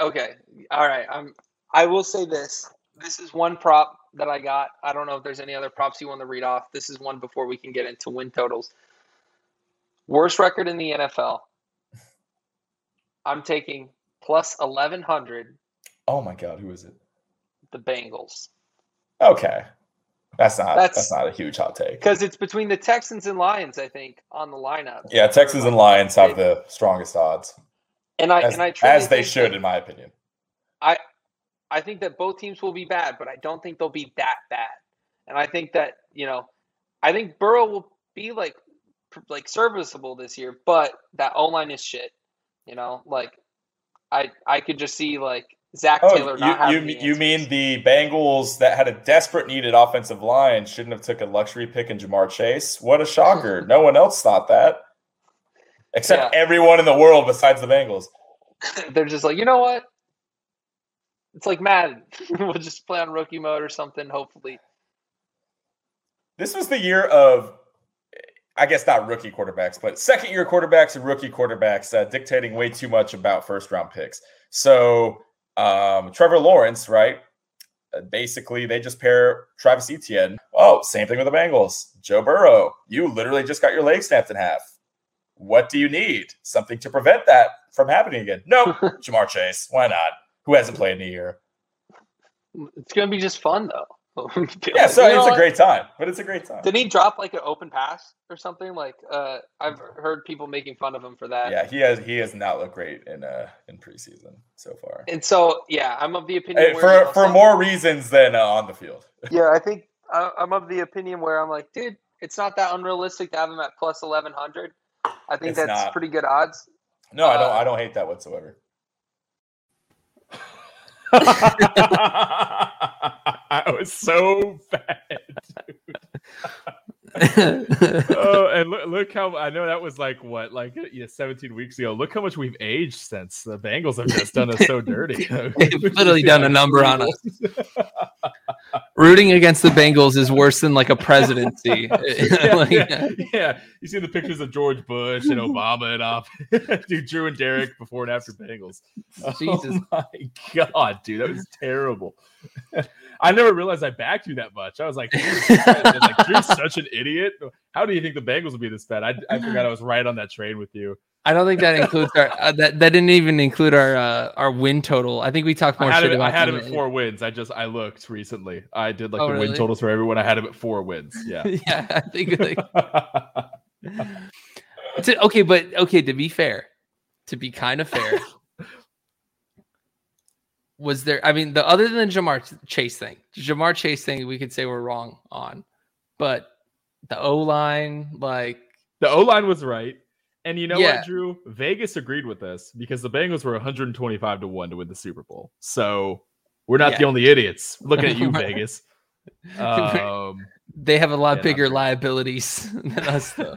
Okay. All right. I will say this. This is one prop that I got. I don't know if there's any other props you want to read off. This is one before we can get into win totals. Worst record in the NFL. I'm taking plus 1,100. Oh, my God. Who is it? The Bengals. Okay. That's not a huge hot take. Because it's between the Texans and Lions, I think, on the lineup. Yeah, Texans and Lions have the strongest odds. And I truly think they should, in my opinion. I think that both teams will be bad, but I don't think they'll be that bad. And I think that, I think Burrow will be like serviceable this year, but that O-line is shit. I could just see Zach Taylor not having the answers. You mean the Bengals that had a desperate needed offensive line shouldn't have took a luxury pick in Ja'Marr Chase? What a shocker. No one else thought that. Except everyone in the world besides the Bengals. They're just like, you know what? It's like Madden. We'll just play on rookie mode or something, hopefully. This was the year of, I guess not rookie quarterbacks, but second-year quarterbacks and rookie quarterbacks dictating way too much about first-round picks. So Trevor Lawrence, right? Basically, they just pair Travis Etienne. Oh, same thing with the Bengals. Joe Burrow, you literally just got your leg snapped in half. What do you need? Something to prevent that from happening again. No, Ja'Marr Chase. Why not? Who hasn't played in a year? It's going to be just fun, though. Yeah, so it's a great time. But it's a great time. Didn't he drop, an open pass or something? I've heard people making fun of him for that. Yeah, he has not looked great in preseason so far. And so, yeah, I'm of the opinion for more reasons than on the field. Yeah, I think I'm of the opinion where I'm like, dude, it's not that unrealistic to have him at plus 1,100. I think that's pretty good odds. No, I don't hate that whatsoever. I was so bad, dude. Oh, and look how I know that was 17 weeks ago. Look how much we've aged since the Bengals have just done us so dirty. They've literally done a number on us. Rooting against the Bengals is worse than a presidency. Yeah. You see the pictures of George Bush and Obama and dude, Drew and Derek before and after Bengals. Jesus. Oh my God, dude, that was terrible. I never realized I backed you that much. I was like, you're such an idiot. How do you think the Bengals will be this bad? I forgot I was right on that train with you. I don't think that includes our that didn't even include our win total. I think we talked more shit about it. I had him at 4 wins. I looked recently. I did the win totals for everyone. I had him at 4 wins. Yeah. Yeah, I think to be fair, to be kind of fair. Was there the other than Ja'Marr Chase thing we could say we're wrong on. But the O-line the O-line was right. And what, Drew? Vegas agreed with us because the Bengals were 125-1 to win the Super Bowl. So we're not the only idiots looking at you, Vegas. They have a lot bigger liabilities than us, though.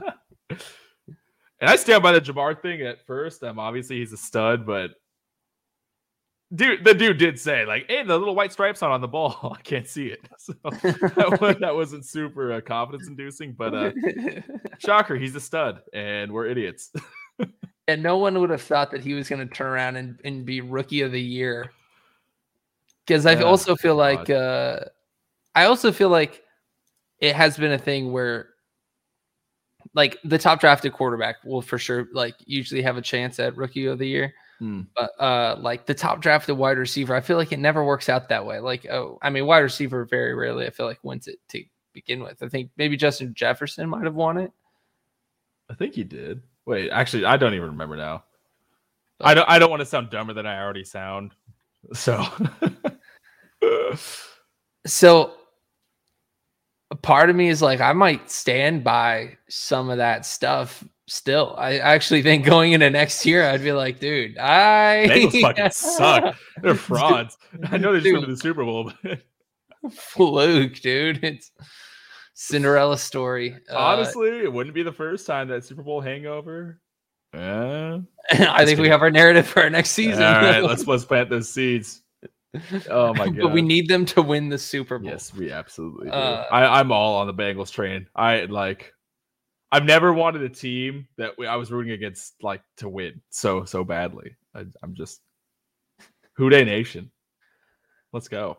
And I stand by the Ja'Marr thing at first. Obviously, he's a stud, but the dude did say, hey, the little white stripes on the ball. I can't see it. So that wasn't super confidence-inducing, but shocker, he's a stud, and we're idiots. And no one would have thought that he was going to turn around and be Rookie of the Year. Because I also feel like it has been a thing where, the top drafted quarterback will for sure, usually have a chance at Rookie of the Year. But the top drafted wide receiver, I feel like it never works out that way. Wide receiver very rarely, I feel like, wins it to begin with. I think maybe Justin Jefferson might have won it. I think he did. Wait, actually, I don't even remember now. I don't want to sound dumber than I already sound. So, a part of me is I might stand by some of that stuff. Still, I actually think going into next year, I'd be like, dude, Bengals fucking suck. They're frauds. I know they just went to the Super Bowl. But... Fluke, dude. It's Cinderella story. Honestly, it wouldn't be the first time that Super Bowl hangover. Yeah. I think we have our narrative for our next season. All right, let's plant those seeds. Oh, my God. But we need them to win the Super Bowl. Yes, we absolutely do. I'm all on the Bengals train. I've never wanted a team that I was rooting against to win so badly. I'm just Houday Nation. Let's go.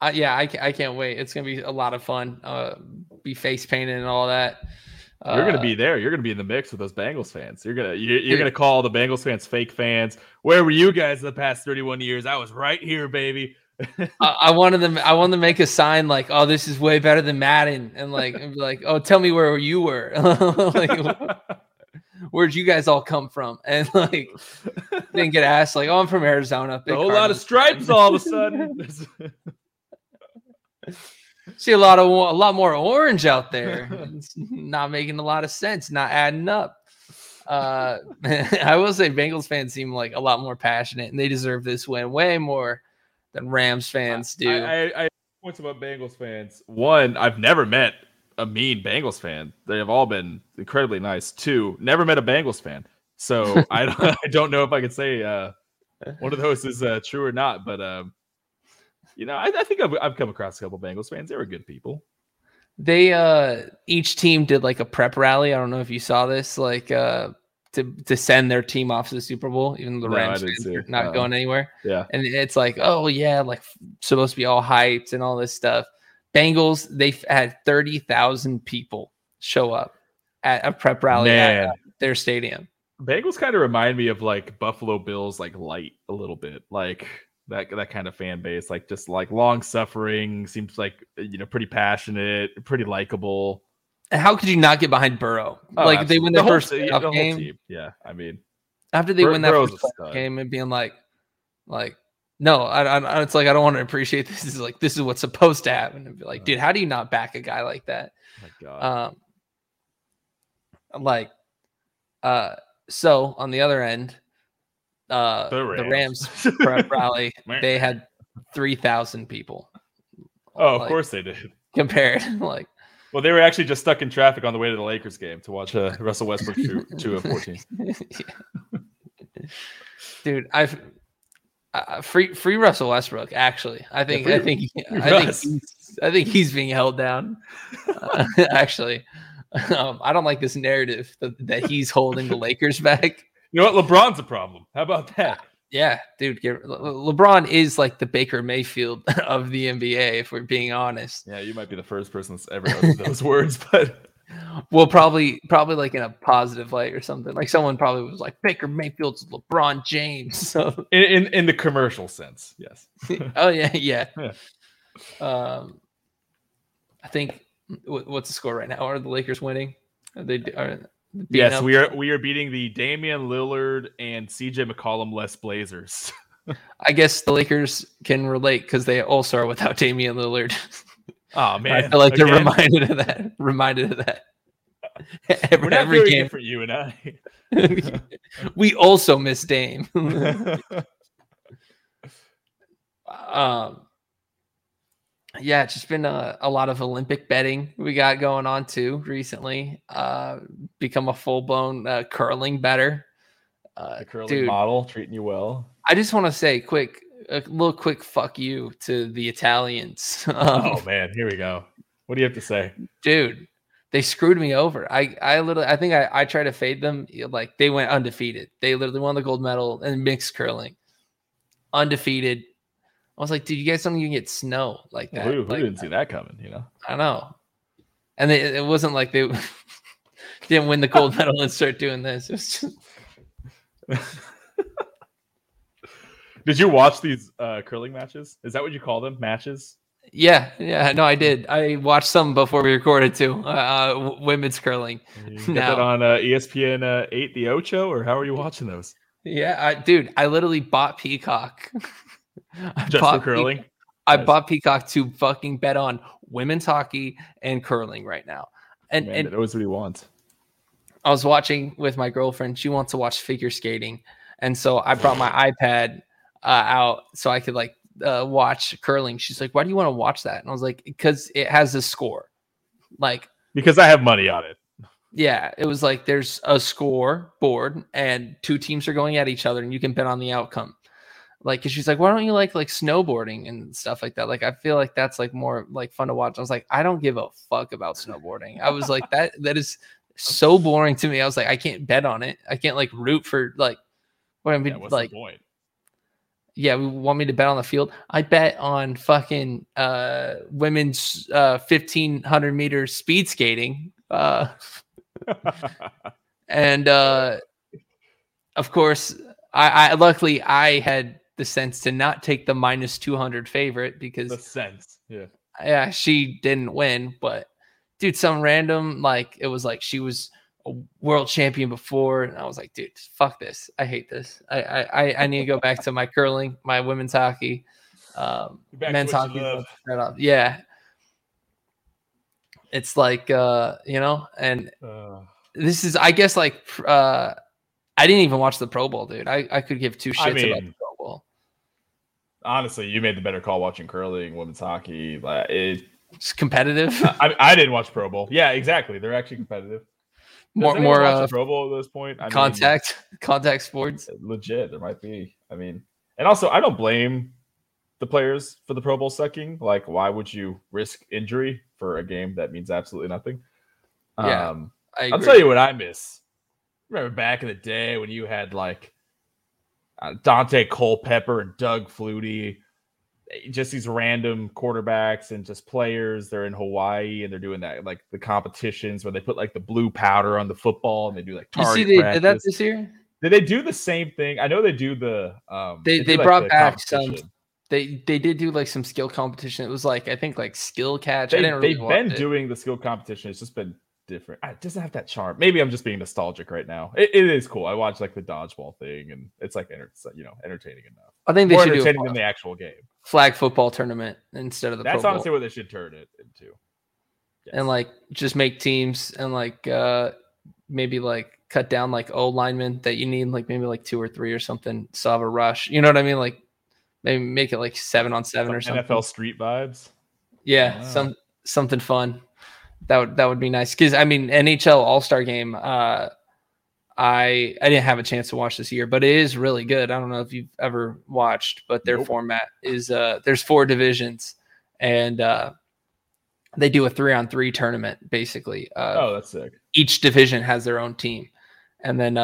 I can't wait. It's going to be a lot of fun. Be face painting and all that. You're going to be there. You're going to be in the mix with those Bengals fans. You're going to call the Bengals fans fake fans. Where were you guys in the past 31 years? I was right here, baby. I wanted to make a sign like, oh, this is way better than Madden, and be like, oh, tell me where you were. Like, where'd you guys all come from? And like, didn't get asked. Like, oh, I'm from Arizona. A whole lot of stripes all of a sudden. See a lot more orange out there. It's not making a lot of sense, not adding up. I will say Bengals fans seem like a lot more passionate, and they deserve this win way more than Rams fans do. I points about Bengals fans. One, I've never met a mean Bengals fan. They have all been incredibly nice. Two, never met a Bengals fan. So I don't know if I could say one of those is true or not, but I think I've come across a couple of Bengals fans. They were good people. They each team did like a prep rally. I don't know if you saw this, like to send their team off to the Super Bowl, even though the Rams are not going anywhere. Yeah, and it's like, oh yeah, like supposed to be all hyped and all this stuff. Bengals, they had 30,000 people show up at a prep rally at their stadium. Bengals kind of remind me of like Buffalo Bills, like light a little bit, like. That kind of fan base, like just like long suffering, seems like pretty passionate, pretty likable. How could you not get behind Burrow? Oh, like absolutely. They win their first playoff game. Yeah, I mean, after they win that first game and being like no, I it's like I don't want to appreciate this. Is like this is what's supposed to happen. And be like, dude, how do you not back a guy like that? Oh my God. So on the other end. The Rams prep rally, they had 3,000 people. Oh, like, of course they did. Compared, like, well, they were actually just stuck in traffic on the way to the Lakers game to watch Russell Westbrook shoot 2 of 14. Yeah. Dude, free Russell Westbrook. Actually, I think he's being held down. Actually, I don't like this narrative that he's holding the Lakers back. You know what? LeBron's a problem. How about that? Yeah, dude. LeBron is like the Baker Mayfield of the NBA, if we're being honest. Yeah, you might be the first person that's ever heard those words, but well, probably like in a positive light or something. Like someone probably was like Baker Mayfield's LeBron James. So in the commercial sense, yes. Oh yeah. I think what's the score right now? Are the Lakers winning? Yes, up. we are beating the Damian Lillard and C.J. McCollum-less Blazers. I guess the Lakers can relate because they also are without Damian Lillard. Oh man, I feel like they're reminded of that. We're not every game for you and I. We also miss Dame. Yeah, it's just been a lot of Olympic betting we got going on too recently. Become a full-blown curling better. The curling model treating you well. I just want to say a little quick fuck you to the Italians. Oh man, here we go. What do you have to say? Dude, they screwed me over. I tried to fade them. Like they went undefeated. They literally won the gold medal in mixed curling. Undefeated. I was like, dude, you guys don't even get snow like that. Well, who didn't see that coming, I know. And it wasn't like they didn't win the gold medal and start doing this. It was just... Did you watch these curling matches? Is that what you call them, matches? Yeah. No, I did. I watched some before we recorded, too. Women's curling. You get that on ESPN 8, the Ocho, or how are you watching those? Yeah, I literally bought Peacock. I bought Peacock to fucking bet on women's hockey and curling right now. And that was what he wants. I was watching with my girlfriend. She wants to watch figure skating. And so I brought my iPad out so I could like watch curling. She's like, why do you want to watch that? And I was like, because it has a score. Like, because I have money on it. Yeah. It was like, there's a score board and two teams are going at each other and you can bet on the outcome. Like, cause she's like, why don't you like snowboarding and stuff like that? Like, I feel like that's like more like fun to watch. I was like, I don't give a fuck about snowboarding. I was like, that is so boring to me. I was like, I can't bet on it. I can't like root for like what I mean. What's the point? Yeah, we want me to bet on the field. I bet on fucking women's 1500 meter speed skating. And of course, I luckily I had the sense to not take the minus 200 favorite because the sense, yeah, she didn't win. But dude, some random like it was like she was a world champion before, and I was like, dude, fuck this. I hate this. I need to go back to my curling, my women's hockey, men's hockey. Yeah, it's like you know, and this is, I guess, like I didn't even watch the Pro Bowl, dude. I could give two shits about the Pro Bowl. Honestly, you made the better call watching curling, women's hockey. Like it's competitive. I didn't watch Pro Bowl. Yeah, exactly. They're actually competitive. More Pro Bowl at this point. I mean, contact sports. Legit, there might be. I mean, and also I don't blame the players for the Pro Bowl sucking. Like, why would you risk injury for a game that means absolutely nothing? Yeah, I'll tell you what I miss. Remember back in the day when you had like Dante Culpepper and Doug Flutie, just these random quarterbacks and just players. They're in Hawaii and they're doing that, like the competitions where they put like the blue powder on the football and they do like target practice. You see they did that this year? Did they do the same thing? I know they do the they brought like the back some they did do like some skill competition. It was like I think like skill catch. They've been doing the skill competition. It's just been different. It doesn't have that charm. Maybe I'm just being nostalgic right now. It is cool. I watch like the dodgeball thing and it's like entertaining enough. I think they should do it in the actual game. Flag football tournament instead of the Pro Bowl. That's honestly what they should turn it into. Yes. And like just make teams and like maybe like cut down like O linemen that you need, like maybe like 2 or 3 or something. So have a rush. You know what I mean? Like maybe make it like 7-on-7 some or something. NFL street vibes. Yeah, wow. Something fun. That would be nice because I mean NHL All-Star Game. I didn't have a chance to watch this year, but it is really good. I don't know if you've ever watched, but their format is there's 4 divisions, and they do a 3-on-3 tournament basically. That's sick. Each division has their own team, and then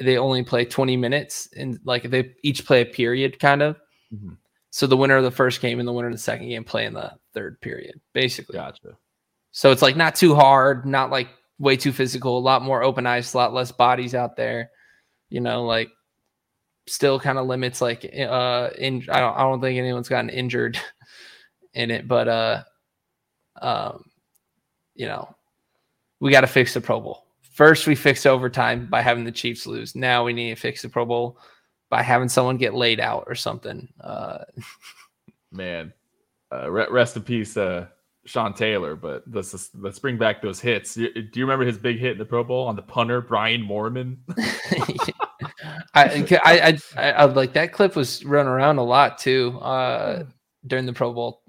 they only play 20 minutes, and like they each play a period kind of. Mm-hmm. So the winner of the first game and the winner of the second game play in the third period basically. Gotcha. So it's like not too hard, not like way too physical, a lot more open ice, a lot less bodies out there, you know, like still kind of limits like I don't think anyone's gotten injured in it, but you know, we got to fix the Pro Bowl. First we fixed overtime by having the Chiefs lose. Now we need to fix the Pro Bowl by having someone get laid out or something. Man, rest in peace Sean Taylor, but let's bring back those hits. Do you remember his big hit in the Pro Bowl on the punter, Brian Moorman? I like that clip was run around a lot too during the Pro Bowl.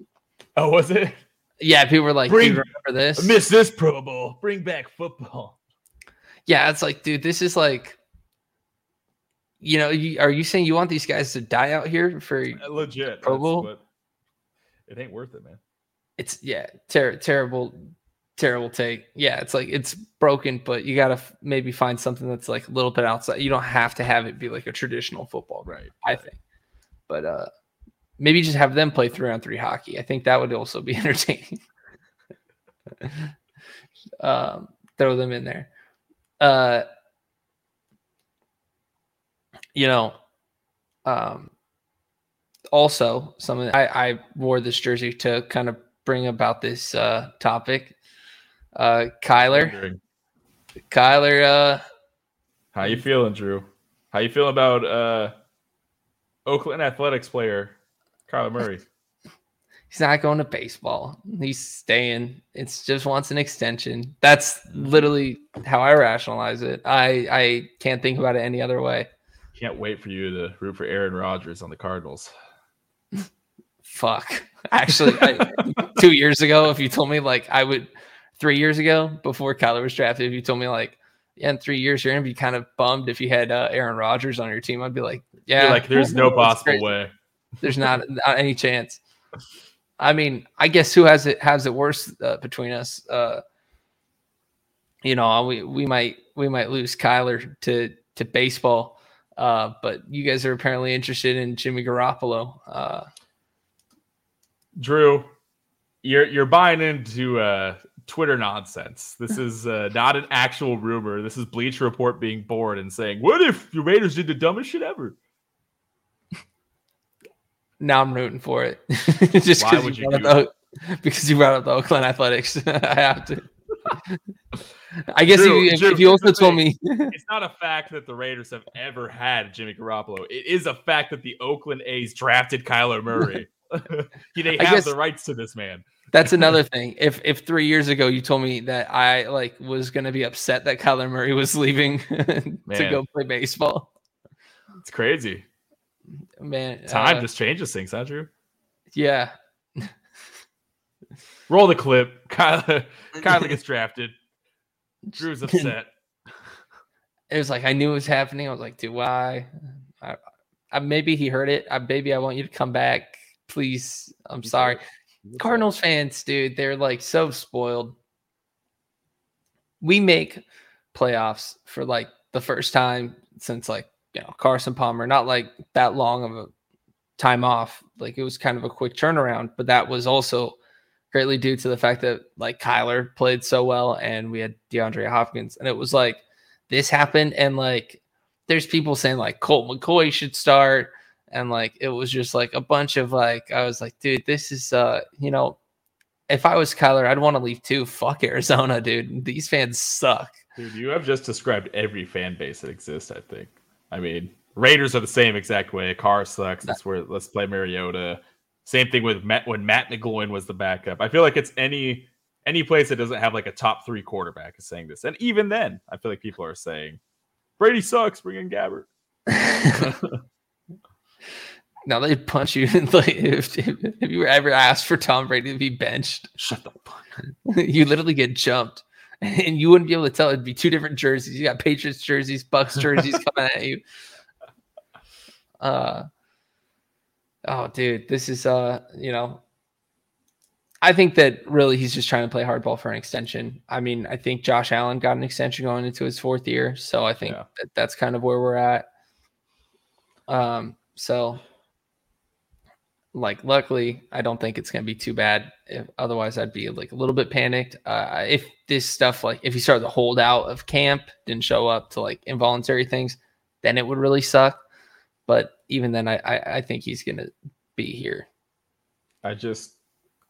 Oh, was it? Yeah, people were like, "Do you remember this? I miss this Pro Bowl. Bring back football." Yeah, it's like, dude, this is like, you know, are you saying you want these guys to die out here for legit Pro Bowl? It ain't worth it, man. It's terrible take. Yeah, it's like it's broken, but you gotta maybe find something that's like a little bit outside. You don't have to have it be like a traditional football, right? I think, but maybe just have them play 3-on-3 hockey. I think that would also be entertaining. Throw them in there. You know, also something I wore this jersey to kind of bring about this topic. Kyler, how you feeling, Drew? How you feeling about Oakland Athletics player Kyler Murray? He's not going to baseball. He's staying. It's just wants an extension. That's literally how I rationalize it. I can't think about it any other way. Can't wait for you to root for Aaron Rodgers on the Cardinals. Fuck. Actually, 2 years ago, if you told me like 3 years ago before Kyler was drafted, if you told me like, yeah, in 3 years you're gonna be kind of bummed if you had Aaron Rodgers on your team, I'd be like, yeah, you're like there's no possible way. There's not any chance. I mean, I guess who has it worse between us? You know, we might lose Kyler to baseball. But you guys are apparently interested in Jimmy Garoppolo. Drew, you're buying into Twitter nonsense. This is not an actual rumor. This is Bleacher Report being bored and saying, what if your Raiders did the dumbest shit ever? Now I'm rooting for it. Just because you brought up the Oakland Athletics. I have to. I guess Drew, if you also told me. It's not a fact that the Raiders have ever had Jimmy Garoppolo. It is a fact that the Oakland A's drafted Kyler Murray. They have the rights to this man. That's another thing. If 3 years ago you told me that I was going to be upset that Kyler Murray was leaving to go play baseball. It's crazy. Man, time just changes things, huh, Drew? Yeah. Roll the clip. Kyler gets drafted. Drew's upset. It was I knew it was happening. I was dude, why? I maybe he heard it. Baby, I want you to come back. Please. I'm sorry. Cardinals fans, dude, they're so spoiled. We make playoffs for the first time since Carson Palmer, not that long of a time off. It was kind of a quick turnaround, but that was also greatly due to the fact that Kyler played so well and we had DeAndre Hopkins. And it was this happened. And there's people saying Colt McCoy should start. And it was just a bunch of I was dude, this is, if I was Kyler, I'd want to leave too. Fuck Arizona, dude. These fans suck. Dude, you have just described every fan base that exists, I think. I mean, Raiders are the same exact way. Carr sucks. That's where let's play Mariota. Same thing with Matt McGloin was the backup. I feel it's any place that doesn't have a top three quarterback is saying this. And even then, I feel people are saying, Brady sucks, bring in Gabbert. Now they'd punch you if you were ever asked for Tom Brady to be benched. Shut the fuck up. You literally get jumped. And you wouldn't be able to tell. It'd be two different jerseys. You got Patriots jerseys, Bucks jerseys coming at you. Oh, dude, this is, I think that really he's just trying to play hardball for an extension. I mean, I think Josh Allen got an extension going into his fourth year. So I think that's kind of where we're at. So, luckily, I don't think it's going to be too bad. Otherwise, I'd be a little bit panicked. If this stuff, if he started to hold out of camp, didn't show up to involuntary things, then it would really suck. But even then, I think he's going to be here. I just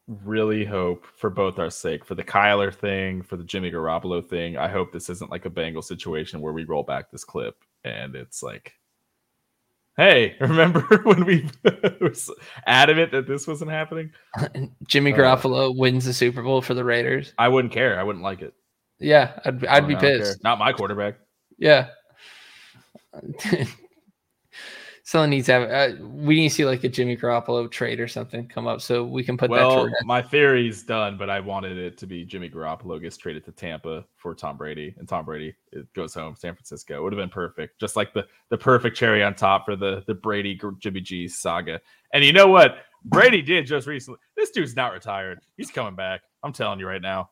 really hope for both our sake, for the Kyler thing, for the Jimmy Garoppolo thing. I hope this isn't a Bengals situation where we roll back this clip and it's hey, remember when we were adamant that this wasn't happening? Jimmy Garoppolo wins the Super Bowl for the Raiders. I wouldn't care. I wouldn't like it. Yeah, I'd be pissed. Not my quarterback. Yeah. Someone needs to have. We need to see a Jimmy Garoppolo trade or something come up so we can put that to. Well, my theory's done, but I wanted it to be Jimmy Garoppolo gets traded to Tampa for Tom Brady, and Tom Brady goes home, San Francisco. It would have been perfect. Just the perfect cherry on top for the Brady Jimmy G saga. And you know what? Brady did just recently. This dude's not retired. He's coming back. I'm telling you right now.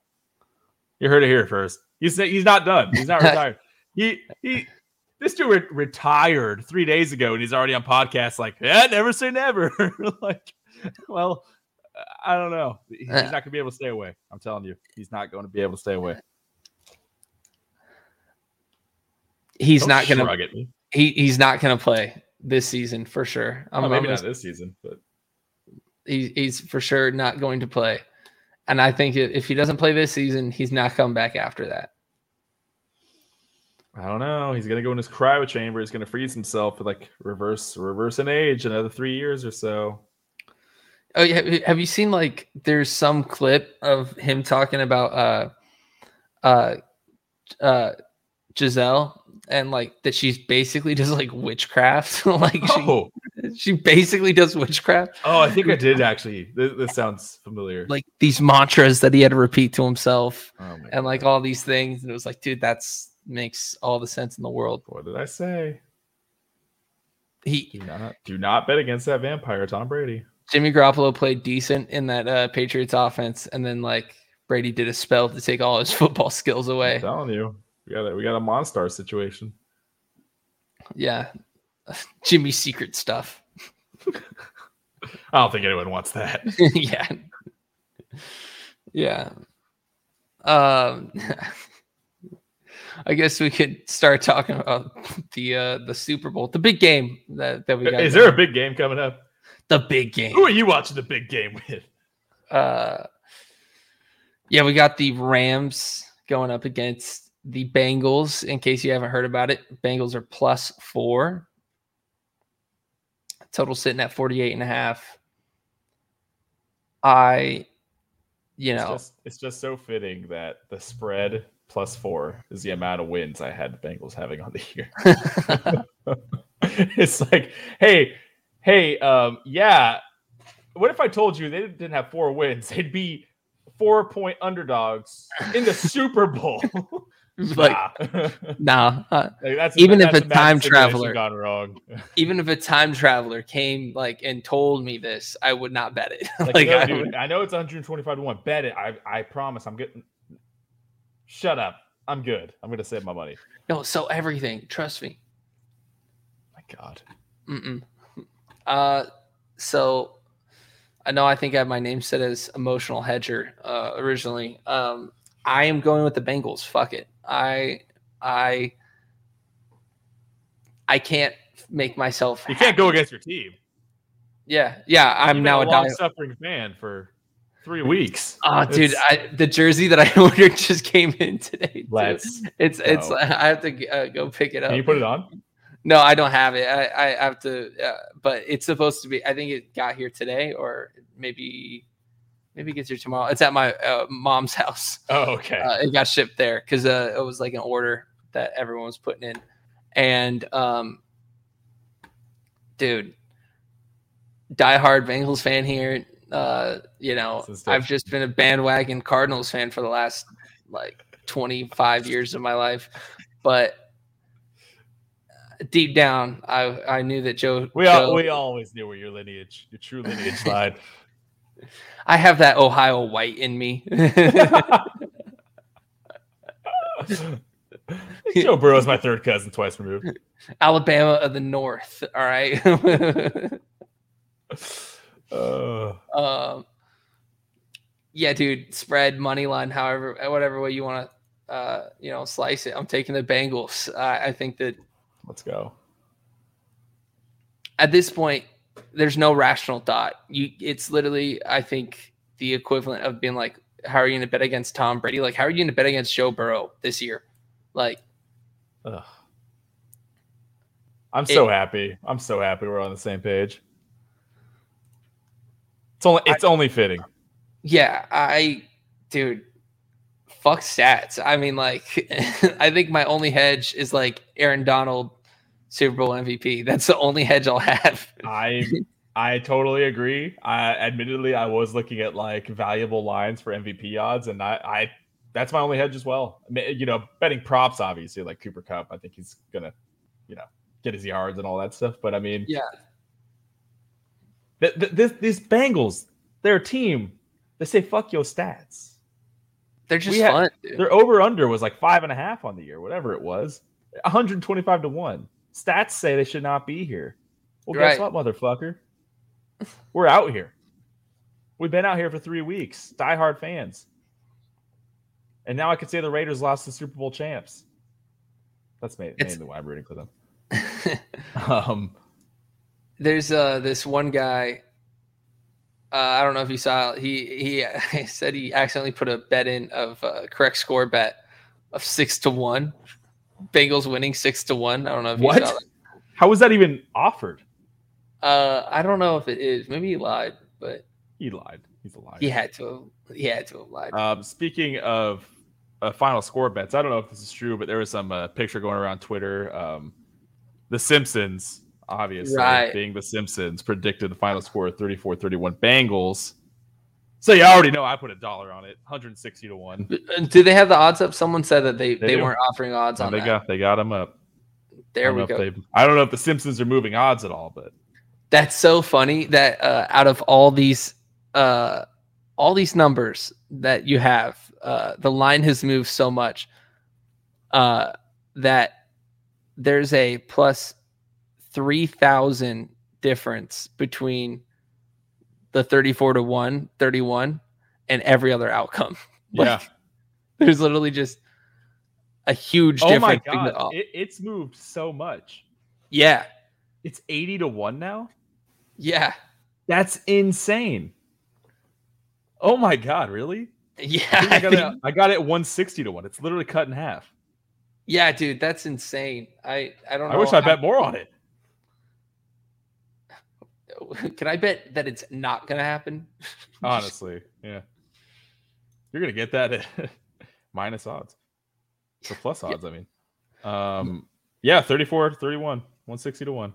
You heard it here first. He's not done. He's not retired. This dude retired 3 days ago, and he's already on podcasts never say never. I don't know. He's not going to be able to stay away. I'm telling you, he's not going to be able to stay away. He's not going to play this season for sure. Maybe not this season, but he's for sure not going to play. And I think if he doesn't play this season, he's not coming back after that. I don't know. He's going to go in his cryo chamber. He's going to freeze himself with reverse in age another 3 years or so. Oh, yeah. Have you seen there's some clip of him talking about Gisele and that she's basically just witchcraft. She basically does witchcraft. Oh, I think I did actually. This sounds familiar. These mantras that he had to repeat to himself and all these things. And it was dude, that's makes all the sense in the world. What did I say? Do not bet against that vampire, Tom Brady. Jimmy Garoppolo played decent in that Patriots offense, and then Brady did a spell to take all his football skills away. I'm telling you, we got a Monstar situation. Yeah, Jimmy's secret stuff. I don't think anyone wants that. Yeah. Yeah. I guess we could start talking about the Super Bowl, the big game that we got. Is there a big game coming up? The big game. Who are you watching the big game with? Yeah, we got the Rams going up against the Bengals. In case you haven't heard about it, Bengals are +4. Total sitting at 48.5. It's just so fitting that the spread +4 is the amount of wins I had the Bengals having on the year. It's like, hey, what if I told you they didn't have 4 wins? They'd be 4-point underdogs in the Super Bowl. Even if a time traveler came and told me this, I would not bet it. I know it's 125-1. Bet it. I promise. Shut up. I'm good. I'm gonna save my money. No, so everything. Trust me. My God. So I know. I think I have my name set as emotional hedger originally. I am going with the Bengals. Fuck it. I can't make myself. You can't go against your team. Yeah. I'm now a long-suffering fan for 3 weeks. Oh, dude, the jersey that I ordered just came in today. It's. I have to go pick it up. Can you put it on? No, I don't have it. I have to. But it's supposed to be. I think it got here today, or maybe it gets here tomorrow. It's at my mom's house. Oh, okay. It got shipped there because it was an order that everyone was putting in. And, dude, diehard Bengals fan here. I've just been a bandwagon Cardinals fan for the last 25 years of my life. But deep down, I knew that Joe. We always knew where your true lineage lied. I have that Ohio white in me. Joe Burrow is my third cousin, twice removed. Alabama of the North. All right. Yeah, dude. Spread, money line, whatever way you want to, slice it. I'm taking the Bengals. I think that. Let's go. At this point, there's no rational thought. It's literally, I think, the equivalent of being like, how are you going to bet against Tom Brady? How are you going to bet against Joe Burrow this year? I'm so happy. I'm so happy we're on the same page. It's only fitting. Yeah, dude, fuck stats. I mean, I think my only hedge is Aaron Donald. Super Bowl MVP. That's the only hedge I'll have. I totally agree. Admittedly, I was looking at valuable lines for MVP odds, and I that's my only hedge as well. I mean, betting props, obviously, Cooper Kupp. I think he's gonna, get his yards and all that stuff. But I mean, yeah, these Bengals, they're a team. They say fuck your stats. They're just fun. Their over under was 5.5 on the year, whatever it was, 125-1. Stats say they should not be here. Well, guess what, motherfucker? We're out here. We've been out here for 3 weeks. Diehard fans. And now I can say the Raiders lost the Super Bowl champs. That's mainly why I'm rooting for them. There's this one guy. I don't know if you saw. He said he accidentally put a bet in of correct score bet of 6-1. Bengals winning 6-1. I don't know if you saw that. How was that even offered? I don't know if it is. Maybe he lied, but he lied. He's a liar. He had to have lied. Speaking of final score bets, I don't know if this is true, but there was some picture going around Twitter. The Simpsons, obviously, being the Simpsons, predicted the final score of 34-31 Bengals. So you already know I put $1 on it, 160-1. Do they have the odds up? Someone said that they weren't offering odds on that. They got them up. There we go. I don't know if the Simpsons are moving odds at all, but that's so funny that out of all these numbers that you have, the line has moved so much that there's a plus 3,000 difference between the 34-1, 31 and every other outcome. Like, yeah. There's literally just a huge difference. Oh my God. It's moved so much. Yeah. It's 80-1 now. Yeah. That's insane. Oh my God. Really? Yeah. I got it at 160-1. It's literally cut in half. Yeah, dude, that's insane. I don't know. I wish I bet more on it. Can I bet that it's not going to happen? Honestly, yeah. You're going to get that at minus odds. So plus odds, yeah. I mean. Yeah, 34-31, 160-1.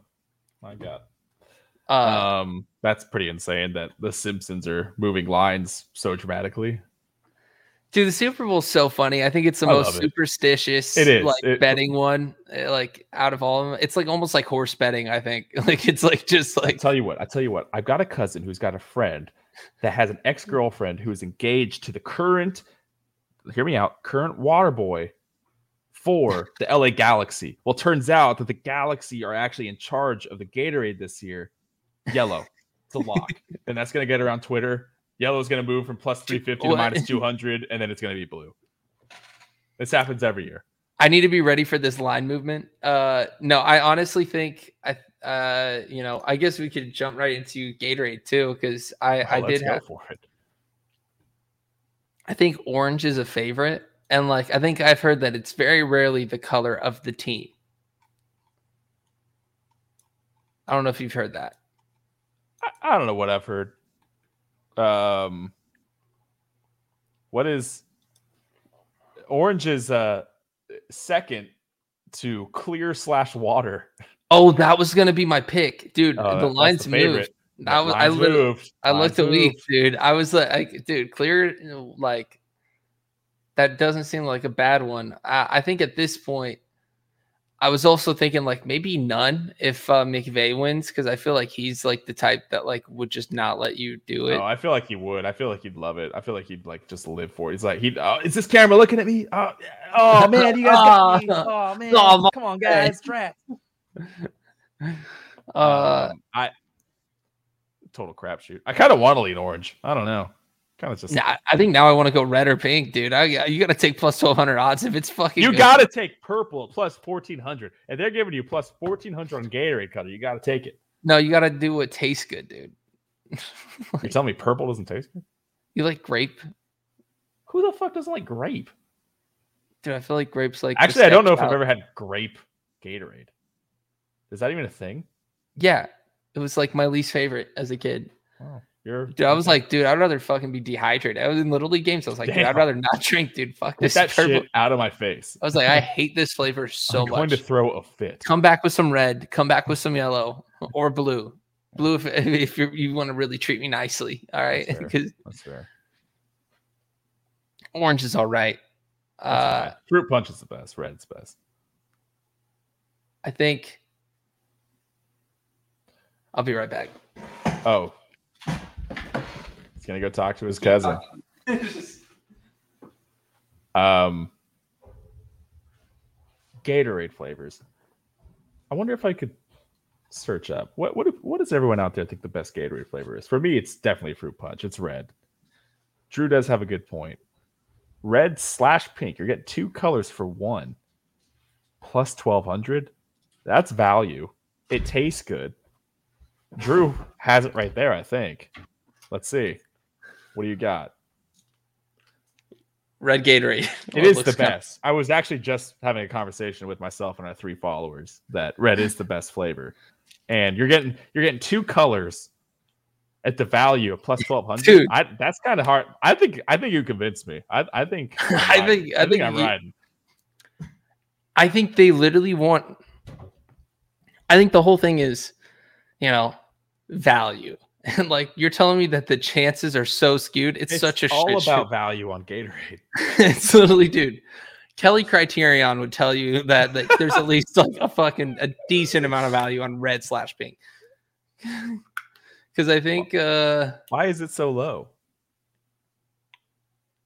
My God. That's pretty insane that the Simpsons are moving lines so dramatically. Dude, the Super Bowl is so funny. I think it's the most superstitious betting one, like out of all of them. It's like almost like horse betting, I think. Like it's like just like I tell you what, I've got a cousin who's got a friend that has an ex-girlfriend who is engaged to the current water boy for the LA Galaxy. Well, turns out that the Galaxy are actually in charge of the Gatorade this year. Yellow. It's a lock. And that's gonna get around Twitter. Yellow's going to move from plus 350 to minus 200, and then it's going to be blue. This happens every year. I need to be ready for this line movement. No, I honestly think I guess we could jump right into Gatorade too, because I think orange is a favorite, and I think I've heard that it's very rarely the color of the team. I don't know if you've heard that. I don't know what I've heard. What is orange is second to clear / water. Oh, that was gonna be my pick, dude. The lines moved. I looked a week, dude. I was like, dude, clear, that doesn't seem like a bad one. I think at this point, I was also thinking maybe none if McVay wins, because I feel he's the type that would just not let you do it. No, I feel like he would. I feel like he'd love it. I feel like he'd just live for it. He's is this camera looking at me? Oh man, you guys got me. Oh man, come on guys, draft. I total crapshoot. I kind of want to lean orange. I don't know. I think now I want to go red or pink, dude. You got to take plus 1,200 odds if it's fucking. You got to take purple at plus 1,400, and they're giving you plus 1,400 on Gatorade color. You got to take it. No, you got to do what tastes good, dude. You're telling me purple doesn't taste good? You like grape? Who the fuck doesn't like grape? Dude, I feel like grapes like. Actually, I don't know if I've ever had grape Gatorade. Is that even a thing? Yeah, it was my least favorite as a kid. Oh. Dude, I was like, dude, I'd rather fucking be dehydrated. I was in Little League games. I was like, dude, I'd rather not drink, dude. Fuck this. Get that shit out of my face. I was like, I hate this flavor so much. I'm going to throw a fit. Come back with some red. Come back with some yellow or blue. Blue if you want to really treat me nicely. All right. That's fair. Orange is all right. Fruit punch is the best. Red's best. I think. I'll be right back. Oh. He's gonna go talk to his cousin. Gatorade flavors. I wonder if I could search up what does everyone out there think the best Gatorade flavor is? For me, it's definitely fruit punch. It's red. Drew does have a good point. Red / pink. You're getting two colors for one. Plus 1,200. That's value. It tastes good. Drew has it right there, I think. Let's see. What do you got? Red Gatorade. It is the best. I was actually just having a conversation with myself and our 3 followers that red is the best flavor. And you're getting two colors at the value of plus 1,200. That's kind of hard. I think you convinced me. I think I'm riding. I think they literally want. I think the whole thing is, value. And you're telling me that the chances are so skewed. It's such a shit show. It's all about value on Gatorade. It's literally, dude. Kelly Criterion would tell you that there's at least a decent amount of value on red / pink. Because I think why is it so low?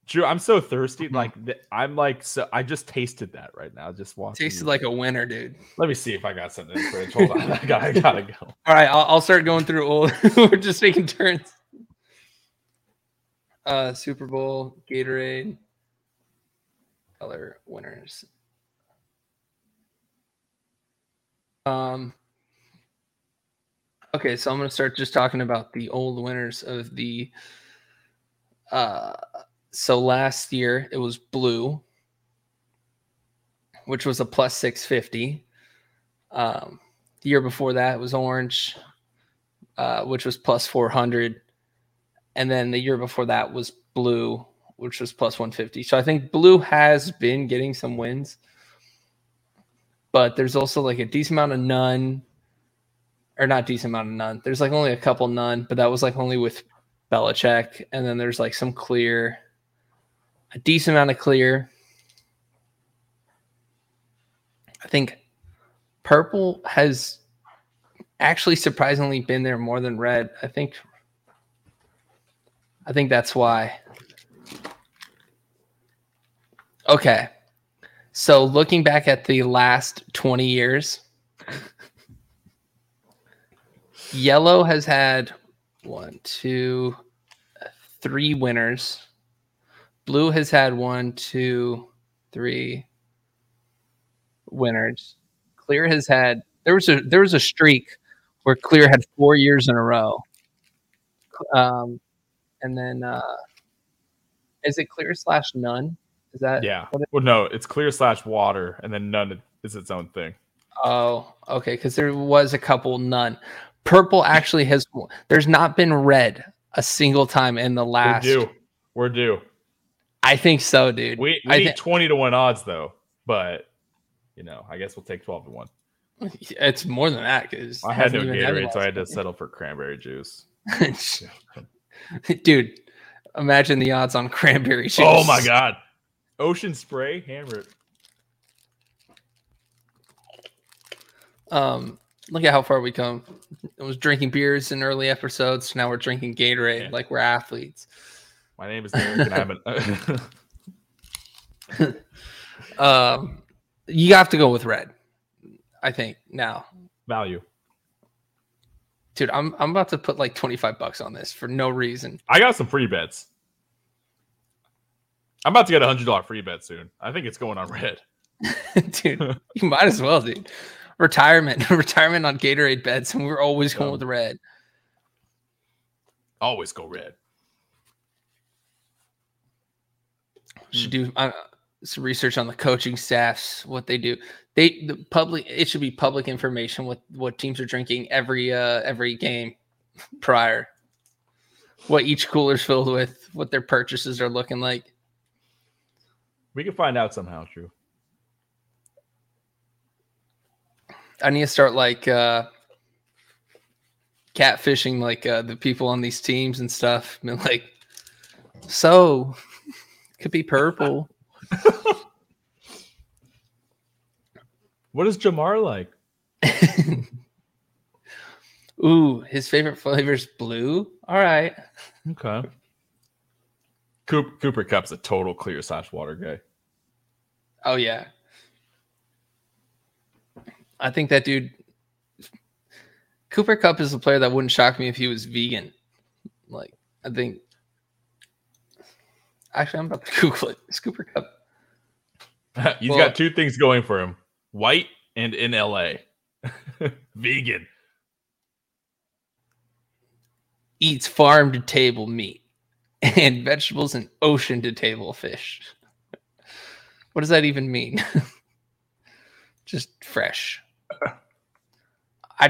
Drew, I'm so thirsty. Like I'm like, so I just tasted that right now. Just watching. Tasted like a winner, dude. Let me see if I got something in the fridge. Hold on. I gotta go. All right. I'll start going through old. We're just making turns. Super Bowl, Gatorade, color winners. Okay. So I'm going to start just talking about the old winners of the, so last year it was blue, which was a plus 650. The year before that it was orange, which was plus 400. And then the year before that was blue, which was plus 150. So I think blue has been getting some wins, but there's also like a decent amount of none, or not decent amount of none. There's like only a couple none, but that was like only with Belichick. And then there's like some clear, a decent amount of clear. I think purple has actually surprisingly been there more than red. I think that's why. Okay. So looking back at the last 20 years, yellow has had 1, 2, 3 winners. Blue has had 1, 2, 3 winners. Clear has had there was a streak where Clear had 4 years in a row. And then is it Clear/none? Is that Well, no, it's Clear/water, and then none is its own thing. Oh, okay, because there was a couple none. Purple actually has. There's not been red a single time in the last. We're due. I think so, dude. We need 20-1 odds, though. But, you know, I guess we'll take 12-1. It's more than that. Cause I had no Gatorade, so I had to settle for cranberry juice. Dude, imagine the odds on cranberry juice. Oh, my God. Ocean Spray, hammer it. Look at how far we come. It was drinking beers in early episodes. So now we're drinking Gatorade like we're athletes. My name is Derek, and I'm you have to go with red, I think, now. Value. Dude, I'm about to put like $25 on this for no reason. I got some free bets. I'm about to get a $100 free bet soon. I think it's going on red. Dude, you might as well, dude. Retirement on Gatorade bets, and we're always going with red. Always go red. Should do some research on the coaching staffs, what they do. It should be public information what teams are drinking every game prior. What each cooler's filled with, what their purchases are looking like. We can find out somehow, Drew. I need to start like catfishing like the people on these teams and stuff. I mean, like, so could be purple. What is Ja'Marr like? Ooh, his favorite flavor is blue. All right. Okay. Cooper Kupp's a total Clear/water guy. Oh, yeah. I think that dude, Cooper Kupp, is a player that wouldn't shock me if he was vegan. Like, I think. Actually, I'm about to Google it. It's Cooper Kupp. He's got two things going for him. White and in L.A. Vegan. Eats farm-to-table meat and vegetables and ocean-to-table fish. What does that even mean? Just fresh. I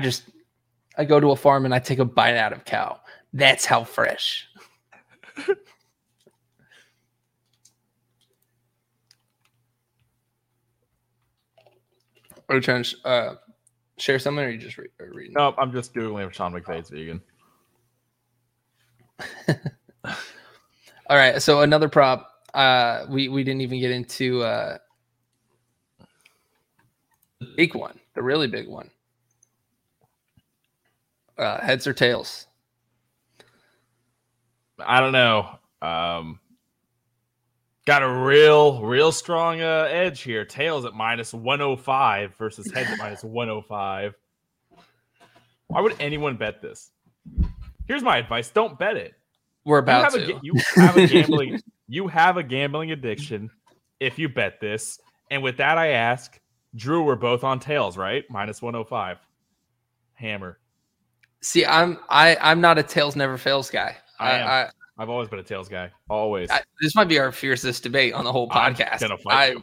go to a farm and I take a bite out of cow. That's how fresh. Are you trying to share something, or are you just reading? No, I'm just Googling if Sean McVay's vegan. All right, so another prop. We didn't even get into the big one, the really big one. Heads or tails? I don't know. Got a real strong edge here. Tails at minus 105 versus heads at minus 105. Why would anyone bet this? Here's my advice. Don't bet it. We're about to. You have a gambling addiction if you bet this. And with that, I ask, Drew, we're both on tails, right? Minus 105. Hammer. See, I'm not a tails never fails guy. I've always been a tails guy. Always. This might be our fiercest debate on the whole podcast. I'm gonna fight you.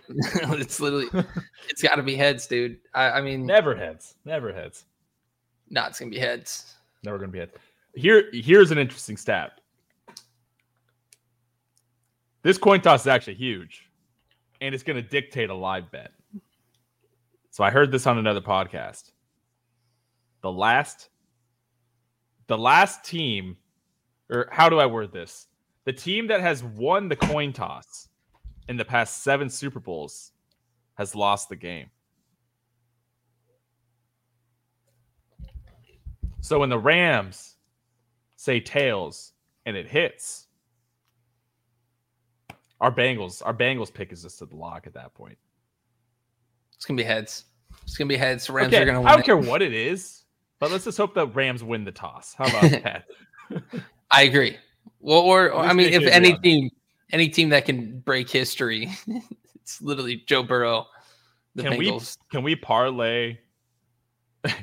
It's literally, it's got to be heads, dude. I mean, never heads. No, it's gonna be heads. Never gonna be heads. Here's an interesting stat. This coin toss is actually huge, and it's gonna dictate a live bet. So I heard this on another podcast. The last team. Or how do I word this? The team that has won the coin toss in the past 7 Super Bowls has lost the game. So when the Rams say tails and it hits, our Bengals pick is just to the lock at that point. It's going to be heads. It's going to be heads. Rams are going to win. I don't care what it is, but let's just hope the Rams win the toss. How about that? I agree. Well, or I mean, if any team that can break history, it's literally Joe Burrow. Bengals. Can we parlay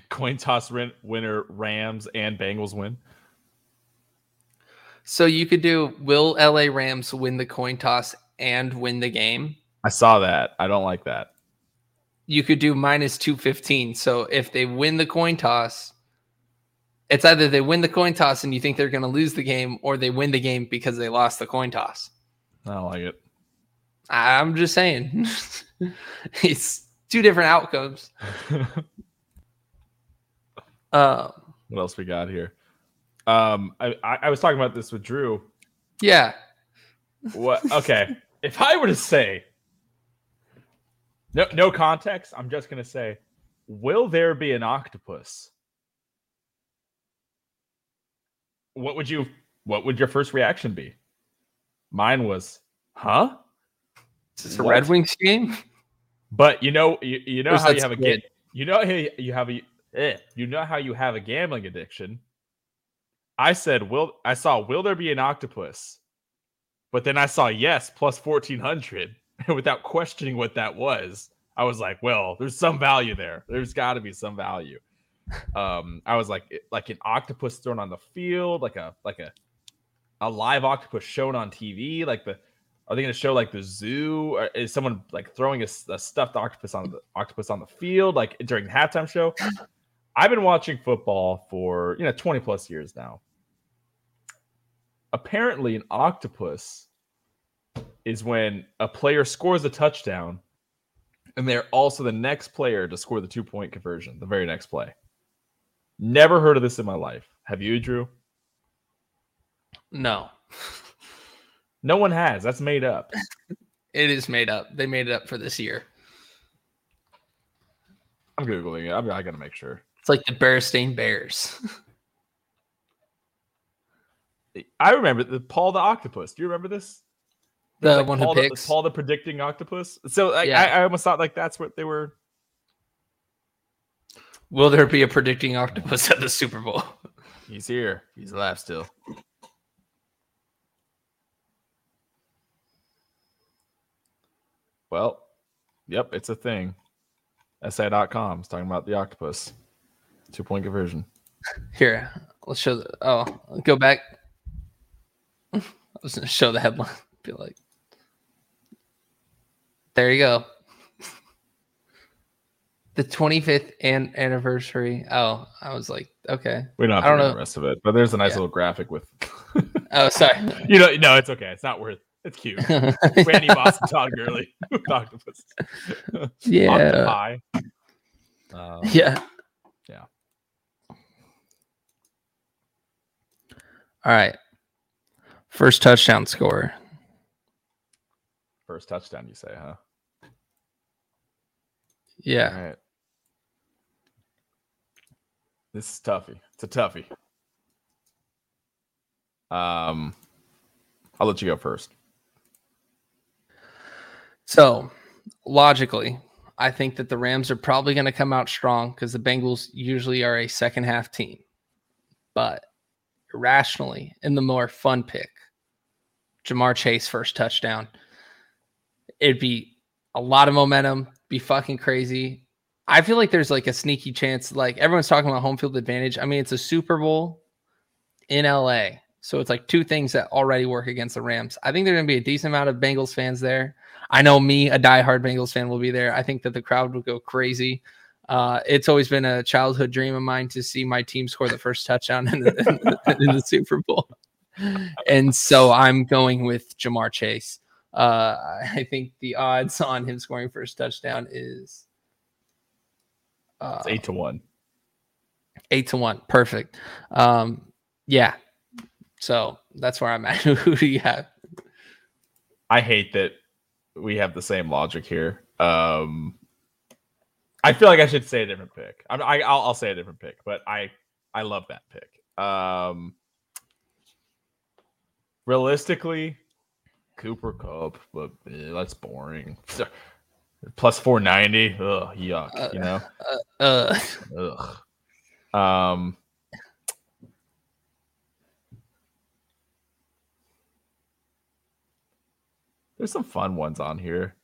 coin toss winner Rams and Bengals win? So you could do, will LA Rams win the coin toss and win the game? I saw that. I don't like that. You could do minus 215. So if they win the coin toss, it's either they win the coin toss and you think they're going to lose the game, or they win the game because they lost the coin toss. I don't like it. I'm just saying. It's two different outcomes. What else we got here? I was talking about this with Drew. Yeah. What? Okay. If I were to say, no context, I'm just going to say, will there be an octopus? What would your first reaction be? Mine was, huh? Is this a Red Wings game? But you know how you have a you know how you have a gambling addiction. I said, will there be an octopus? But then I saw yes plus 1,400, and without questioning what that was, I was like, well, there's some value there. There's got to be some value. I was like an octopus thrown on the field, like a live octopus shown on TV. Are they going to show like the zoo? Or is someone like throwing a stuffed octopus on the field like during the halftime show? I've been watching football for 20 plus years now. Apparently, an octopus is when a player scores a touchdown, and they're also the next player to score the 2-point conversion the very next play. Never heard of this in my life. Have you, Drew? No. No one has. That's made up. It is made up. They made it up for this year. I'm Googling it. I got to make sure. It's like the Berenstain Bears. I remember Paul the Octopus. Do you remember this? The like one Paul who picks. Paul the predicting octopus. So I almost thought like that's what they were. Will there be a predicting octopus at the Super Bowl? He's here. He's alive still. Well, yep, it's a thing. SI.com is talking about the octopus. 2-point conversion. Here, let's show the... Oh, go back. I was going to show the headline. Be like... There you go. The 25th anniversary. Oh, I was like, okay. We don't have to know the rest of it, but there's a nice little graphic with. Oh, sorry. No, it's okay. It's not worth. It's cute. Randy Moss and Todd Gurley. Octopus. Yeah. Yeah. All right. First touchdown scorer. First touchdown, you say, huh? Yeah. All right. This is toughie. It's a toughie. I'll let you go first. So logically, I think that the Rams are probably going to come out strong because the Bengals usually are a second half team. But irrationally, in the more fun pick, Ja'Marr Chase first touchdown. It'd be a lot of momentum, be fucking crazy. I feel like there's like a sneaky chance, like everyone's talking about home field advantage. I mean, it's a Super Bowl in LA. So it's like two things that already work against the Rams. I think there's going to be a decent amount of Bengals fans there. I know me, a diehard Bengals fan, will be there. I think that the crowd will go crazy. It's always been a childhood dream of mine to see my team score the first touchdown in the Super Bowl. And so I'm going with Ja'Marr Chase. I think the odds on him scoring first touchdown is it's 8-1. 8-1. Perfect. Yeah. So that's where I'm at. Who do you have? I hate that we have the same logic here. I feel like I should say a different pick. I'll say a different pick, but I love that pick. Realistically, Cooper Kupp, but that's boring. Plus 490. Ugh, yuck. You know. Ugh. There's some fun ones on here.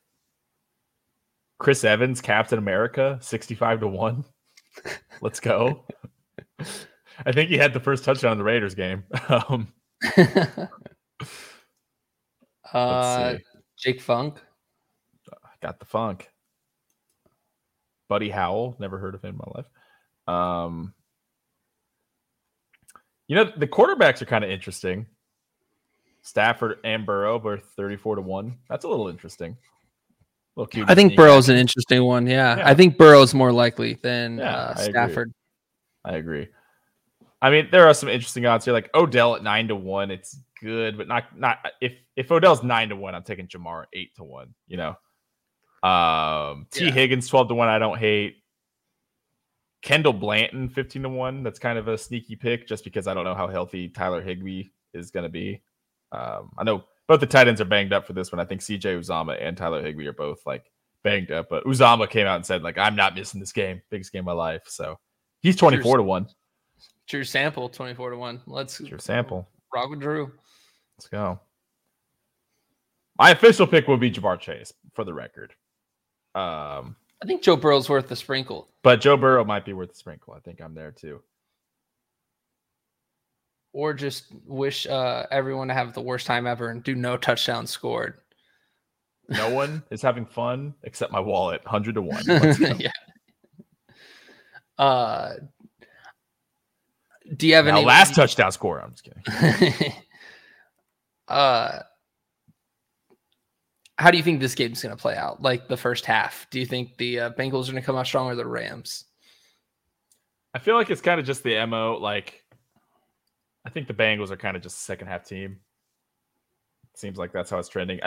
Chris Evans, Captain America, 65-1. Let's go. I think he had the first touchdown in the Raiders game. Jake Funk. Got the funk. Buddy Howell. Never heard of him in my life. You know, the quarterbacks are kind of interesting. Stafford and Burrow were 34-1. That's a little interesting. I think Burrow's an interesting one. Yeah. I think Burrow's more likely than Stafford. I agree. I mean, there are some interesting odds here, like Odell at 9-1. It's good, but not if Odell's 9-1, I'm taking Ja'Marr 8-1. You know, T. Higgins 12-1. I don't hate. Kendall Blanton 15-1. That's kind of a sneaky pick, just because I don't know how healthy Tyler Higbee is going to be. I know both the tight ends are banged up for this one. I think C.J. Uzomah and Tyler Higbee are both like banged up, but Uzomah came out and said, like, I'm not missing this game. Biggest game of my life. So he's 24-1. Drew Sample, 24-1. Let's Drew Sample. Rock with Drew. Let's go. My official pick will be Ja'Marr Chase, for the record. I think Joe Burrow's worth the sprinkle. But Joe Burrow might be worth the sprinkle. I think I'm there too. Or just wish everyone to have the worst time ever and do no touchdowns scored. No one is having fun except my wallet. 100-1. Yeah. Do you have any last touchdown score? I'm just kidding. How do you think this game's going to play out? Like the first half, do you think the Bengals are going to come out strong or the Rams? I feel like it's kind of just the MO. Like, I think the Bengals are kind of just a second half team. Seems like that's how it's trending. I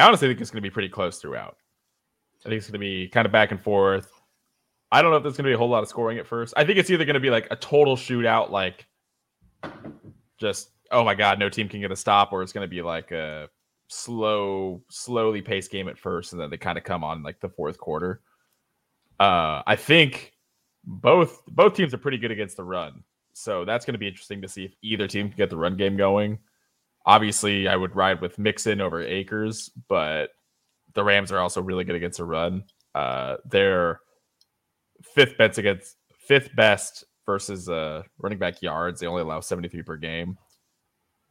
honestly think it's going to be pretty close throughout. I think it's going to be kind of back and forth. I don't know if there's going to be a whole lot of scoring at first. I think it's either going to be like a total shootout, like just, oh my God, no team can get a stop, or it's going to be like a slowly paced game at first, and then they kind of come on like the fourth quarter. I think both teams are pretty good against the run. So that's going to be interesting to see if either team can get the run game going. Obviously, I would ride with Mixon over Akers, but the Rams are also really good against the run. They're fifth best versus running back yards. They only allow 73 per game.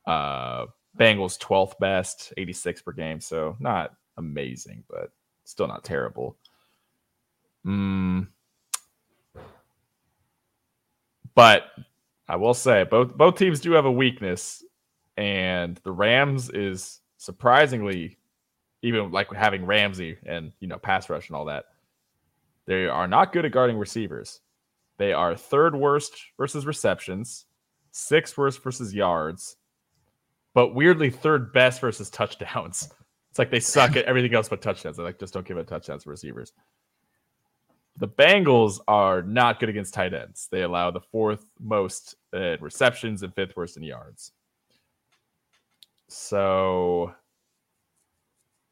Bengals 12th best, 86 per game. So not amazing, but still not terrible. But I will say both teams do have a weakness, and the Rams is surprisingly, even like having Ramsey and, you know, pass rush and all that, they are not good at guarding receivers. They are third worst versus receptions, sixth worst versus yards, but weirdly third best versus touchdowns. It's like they suck at everything else but touchdowns. They like just don't give it touchdowns to receivers. The Bengals are not good against tight ends. They allow the fourth most in receptions and fifth worst in yards. So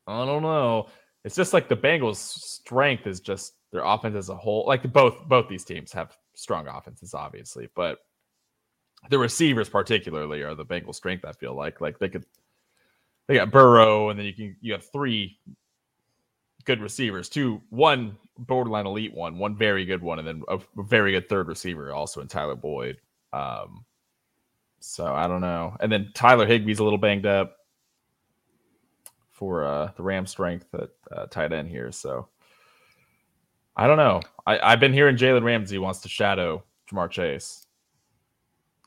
I don't know. It's just like the Bengals' strength is just their offense as a whole. Like both these teams have strong offenses, obviously, but the receivers particularly are the Bengals' strength. I feel like they got Burrow, and then you have three good receivers, one borderline elite one very good one, and then a very good third receiver also in Tyler Boyd. So I don't know. And then Tyler Higbee's a little banged up for the Rams' strength at tight end here. So I don't know. I've been hearing Jalen Ramsey wants to shadow Ja'Marr Chase.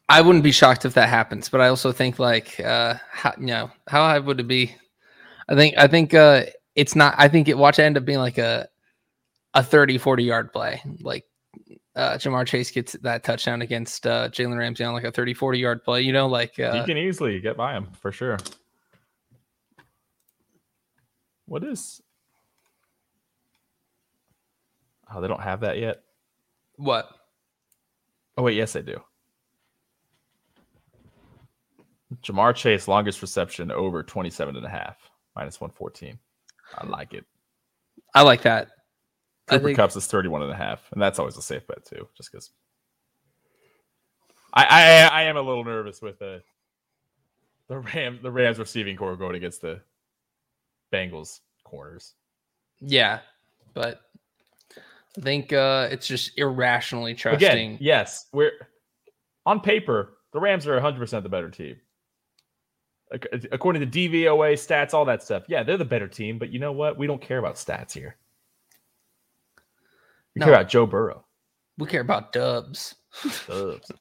I wouldn't be shocked if that happens, but I also think how high would it be? I think it's not. I think it watch it end up being like a 30, 40 yard play. Like Ja'Marr Chase gets that touchdown against Jalen Ramsey on like a 30, 40 yard play. You know, like you can easily get by him for sure. What is? Oh, they don't have that yet. What? Oh wait, yes, they do. Ja'Marr Chase longest reception over 27.5, -114. I like it. I like that. Cooper Kupp is 31.5, and that's always a safe bet too. Just because I am a little nervous with the Rams receiving core going against the Bengals corners. Yeah, but I think it's just irrationally trusting. Again, yes, we're on paper the Rams are 100% the better team. According to DVOA stats, all that stuff. Yeah, they're the better team, but you know what? We don't care about stats here. We care about Joe Burrow. We care about dubs. Dubs. Let's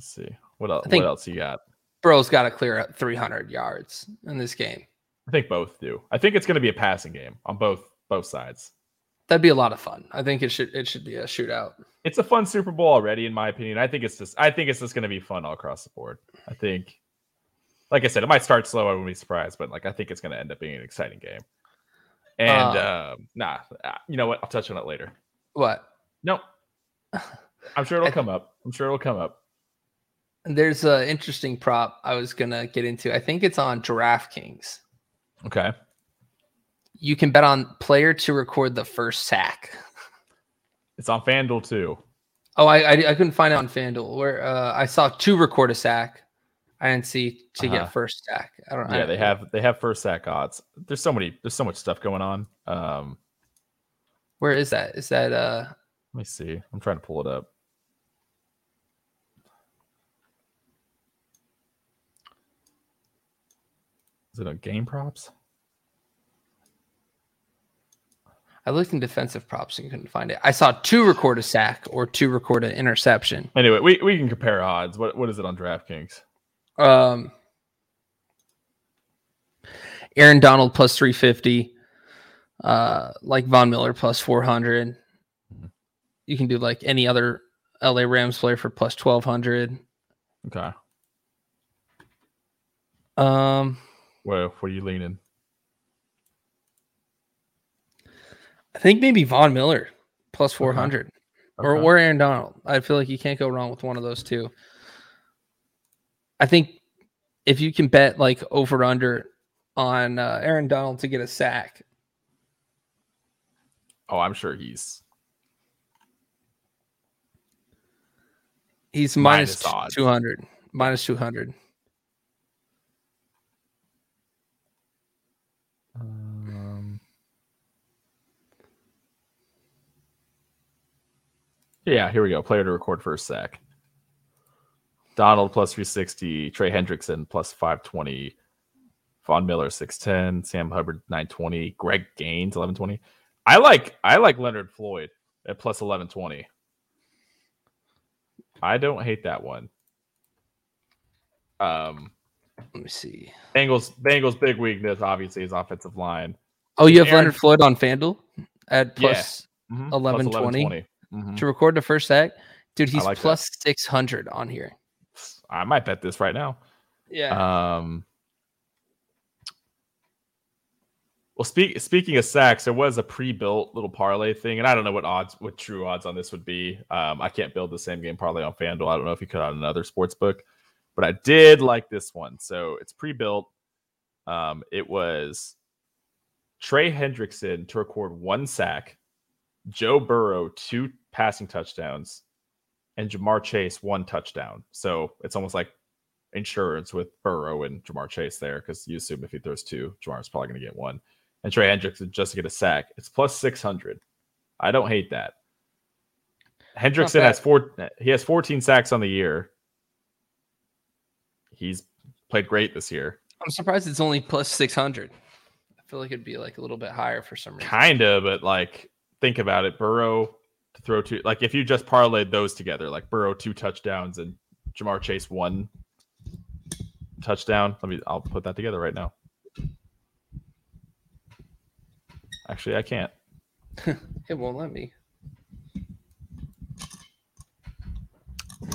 see. What else you got? Burrow's got to clear up 300 yards in this game. I think both do. I think it's going to be a passing game on both sides. That'd be a lot of fun. I think it should be a shootout. It's a fun Super Bowl already, in my opinion. I think it's just going to be fun all across the board. I think, like I said, it might start slow. I wouldn't be surprised, but I think it's going to end up being an exciting game. And you know what? I'll touch on it later. What? No, I'm sure it'll come up. There's an interesting prop I was going to get into. I think it's on DraftKings. Okay. You can bet on player to record the first sack. It's on FanDuel too. Oh, I couldn't find it on FanDuel. Where I saw to record a sack, I didn't see to get first sack. I don't know. Yeah, they have first sack odds. There's so much stuff going on. Where is that? Is that Let me see. I'm trying to pull it up. Is it on Game Props? I looked in defensive props and couldn't find it. I saw to record a sack or to record an interception. Anyway, we can compare odds. What is it on DraftKings? Aaron Donald plus 350. Von Miller plus 400. You can do like any other LA Rams player for plus 1,200. Okay. Well, what are you leaning? I think maybe Von Miller plus 400 or Aaron Donald. I feel like you can't go wrong with one of those two. I think if you can bet over under on Aaron Donald to get a sack. Oh, I'm sure he's minus 200, minus 200. Yeah, here we go. Player to record first sack. Donald plus 360. Trey Hendrickson plus 520. Von Miller 610. Sam Hubbard 920. Greg Gaines 1120. I like Leonard Floyd at plus 1120. I don't hate that one. Let me see. Bengals big weakness obviously is offensive line. Oh, you have Leonard Floyd on FanDuel at plus 1120. Mm-hmm. To record the first sack, dude, he's plus 600 on here. I might bet this right now. Yeah. Well, speaking of sacks, there was a pre-built little parlay thing, and I don't know what true odds on this would be. I can't build the same game parlay on FanDuel. I don't know if you could on another sports book, But I did like this one. So it's pre-built. It was Trey Hendrickson to record 1 sack, Joe Burrow 2 passing touchdowns, and Ja'Marr Chase 1 touchdown. So it's almost like insurance with Burrow and Ja'Marr Chase there, because you assume if he throws 2, Jamar's probably going to get 1. And Trey Hendrickson just to get a sack. It's plus 600. I don't hate that. Hendrickson has 14 sacks on the year. He's played great this year. I'm surprised it's only plus 600. I feel like it'd be like a little bit higher for some reason. Kinda, but like think about it. Burrow to throw 2. Like if you just parlayed those together, like Burrow 2 touchdowns and Ja'Marr Chase 1 touchdown. I'll put that together right now. Actually, I can't. It won't let me.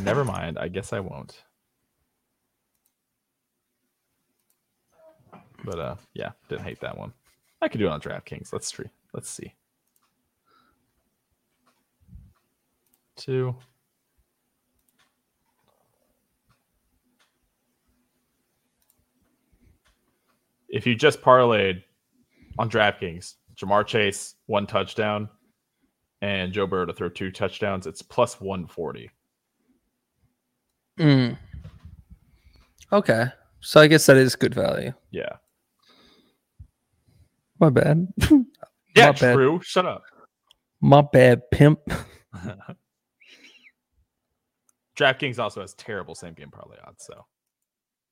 Never mind. I guess I won't. But yeah, didn't hate that one. I could do it on DraftKings. Let's see. 2. If you just parlayed on DraftKings, Ja'Marr Chase 1 touchdown and Joe Burrow to throw 2 touchdowns, it's plus 140. Okay. So I guess that is good value. Yeah. My bad. Yeah, true. Shut up. My bad, pimp. DraftKings also has terrible same game parlay odds, so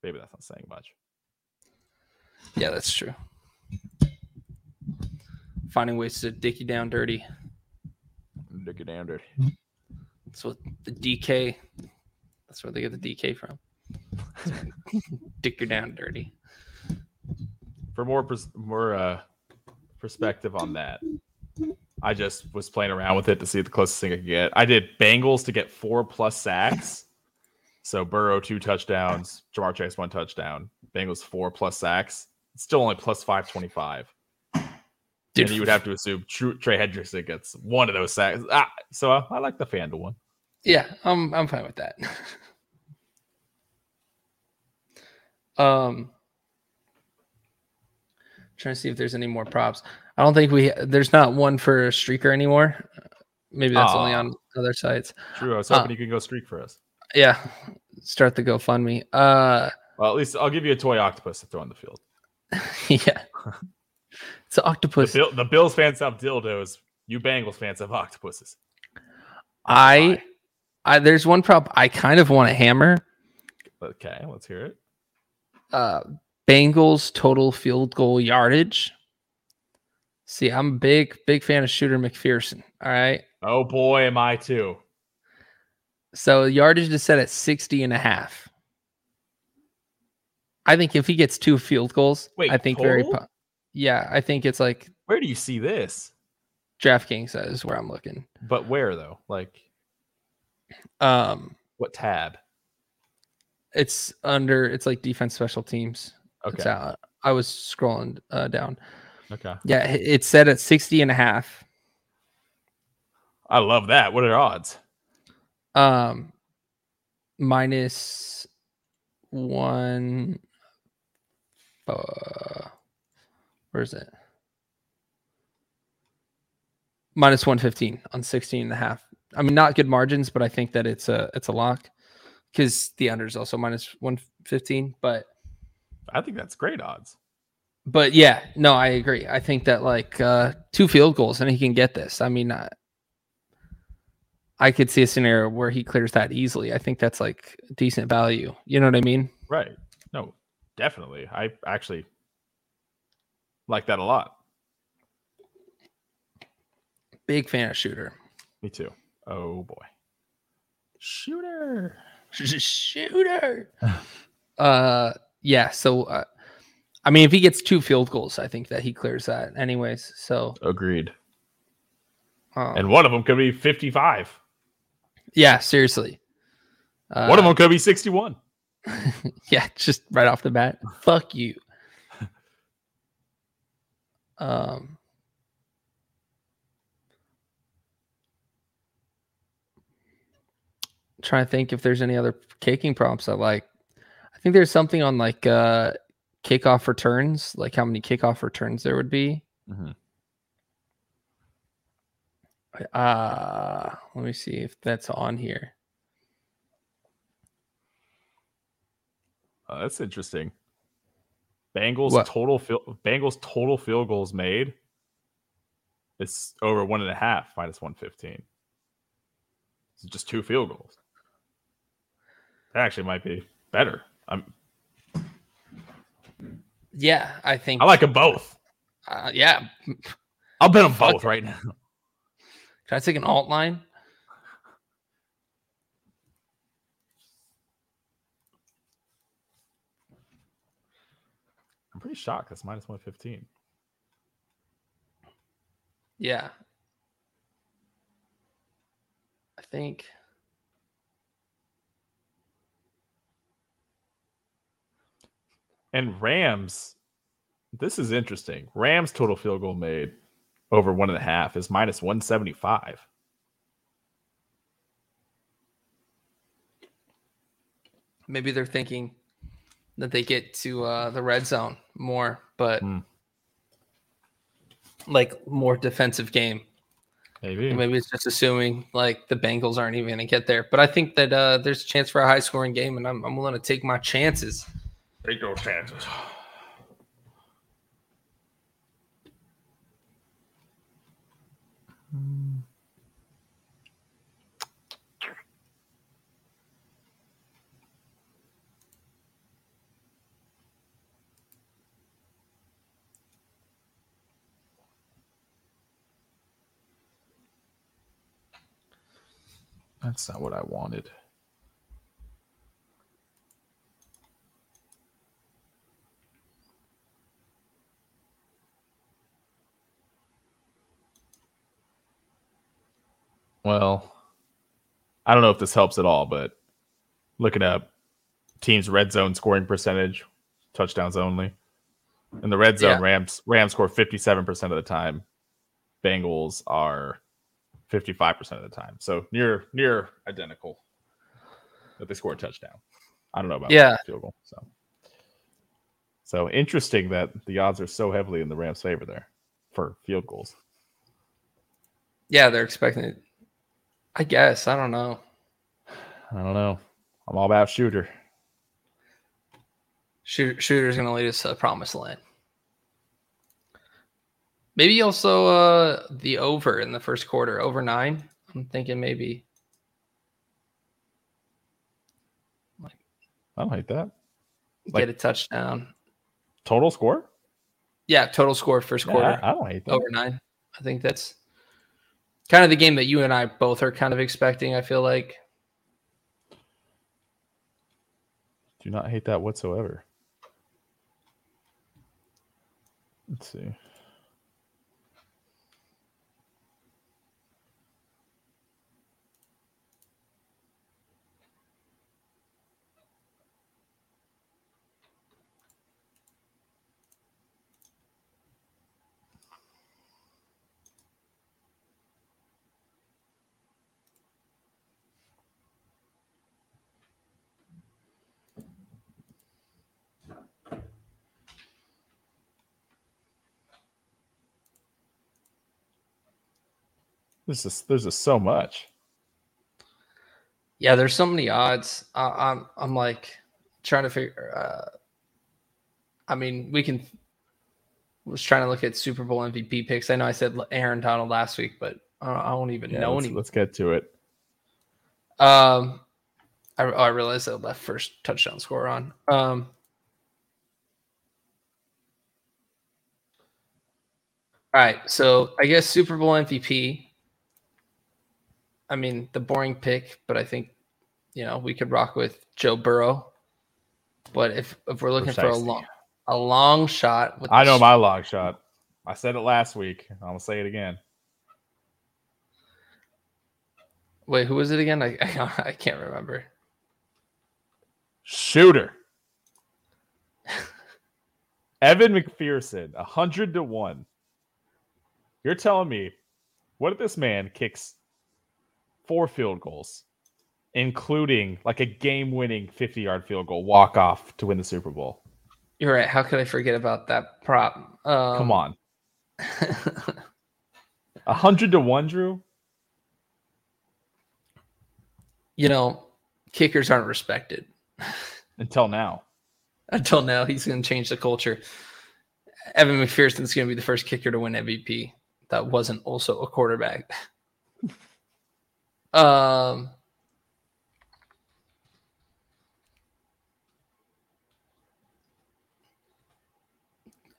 maybe that's not saying much. Yeah, that's true. Finding ways to dick you down dirty. Dick you down dirty. That's what the DK. That's where they get the DK from. Dick you down dirty. For more perspective on that, I just was playing around with it to see the closest thing I could get. I did Bengals to get 4+ sacks. So Burrow 2 touchdowns, Ja'Marr Chase 1 touchdown, Bengals 4+ sacks. It's still only plus 525. Dude. And you would have to assume Trey Hendrickson gets 1 of those sacks. So I like the FanDuel one. Yeah, I'm fine with that. Trying to see if there's any more props. I don't think there's not one for Streaker anymore. Maybe that's only on other sites. True. I was hoping you could go streak for us. Yeah. Start the GoFundMe. Well, at least I'll give you a toy octopus to throw on the field. Yeah. It's an octopus. The Bills fans have dildos. You Bengals fans have octopuses. There's one prop I kind of want to hammer. Okay, let's hear it. Bengals total field goal yardage. See, I'm a big fan of Shooter McPherson. All right. Oh boy, am I too. So yardage is set at 60.5. I think if he gets 2 field goals, I think it's like. Where do you see this? DraftKings is where I'm looking. But where though? Like, what tab? It's under. It's like defense, special teams. Okay. I was scrolling down. Okay. Yeah, it's set at 60.5. I love that. What are the odds? Minus one. Where is it? Minus 115 on 16.5. I mean, not good margins, but I think that it's a lock because the under is also minus 115. But I think that's great odds. But yeah, no, I agree. I think that 2 field goals and he can get this. I mean, I could see a scenario where he clears that easily. I think that's like decent value. You know what I mean? Right. No, definitely. I actually like that a lot. Big fan of Shooter. Me too. Oh boy. Shooter. Shooter. Yeah. So, I mean, if he gets 2 field goals, I think that he clears that anyways. So agreed. And one of them could be 55. Yeah, seriously. One of them could be 61. Yeah, just right off the bat. Fuck you. Trying to think if there's any other kicking prompts I like. I think there's something on like kickoff returns, like how many kickoff returns there would be. Let me see if that's on here. That's interesting. Bengals total field goals made. It's over 1.5 -115. It's just 2 field goals. That actually might be better. I think I like them both. I'll bet them both right now. Can I take an alt line? I'm pretty shocked. That's -115. Yeah. I think. And Rams, this is interesting. Rams total field goal made over 1.5 is -175. Maybe they're thinking that they get to the red zone more, but like more defensive game. Maybe it's just assuming like the Bengals aren't even going to get there. But I think that there's a chance for a high scoring game, and I'm willing to take my chances. Take those chances. That's not what I wanted. Well, I don't know if this helps at all, but looking up teams' red zone scoring percentage, touchdowns only. In the red zone, Rams score 57% of the time. Bengals are 55% of the time. So near identical. But they score a touchdown. I don't know about field goal. So interesting that the odds are so heavily in the Rams' favor there for field goals. Yeah, they're expecting it. I guess. I don't know. I'm all about Shooter. Shooter's going to lead us to the promised land. Maybe also the over in the first quarter, over 9. I'm thinking maybe. I don't hate that. Get a touchdown. Total score? Yeah, total score first quarter. I don't hate that. Over 9. I think that's kind of the game that you and I both are kind of expecting, I feel like. Do not hate that whatsoever. Let's see. There's just so much. Yeah, there's so many odds. I'm like trying to figure. I was trying to look at Super Bowl MVP picks. I know I said Aaron Donald last week, but I don't even know any. Let's get to it. I realized I left first touchdown score on. All right, so I guess Super Bowl MVP. I mean, the boring pick, but I think, we could rock with Joe Burrow. But if we're looking for a long shot. I know my long shot. I said it last week. I'm going to say it again. Wait, who was it again? I can't remember. Shooter. Evan McPherson, 100-1. You're telling me, what if this man kicks 4 field goals including like a game-winning 50-yard field goal walk-off to win the Super Bowl. You're right. How could I forget about that prop? Come on. 100 to 1, Drew. You know, kickers aren't respected. Until now. Until now, he's going to change the culture. Evan McPherson's going to be the first kicker to win MVP. That wasn't also a quarterback.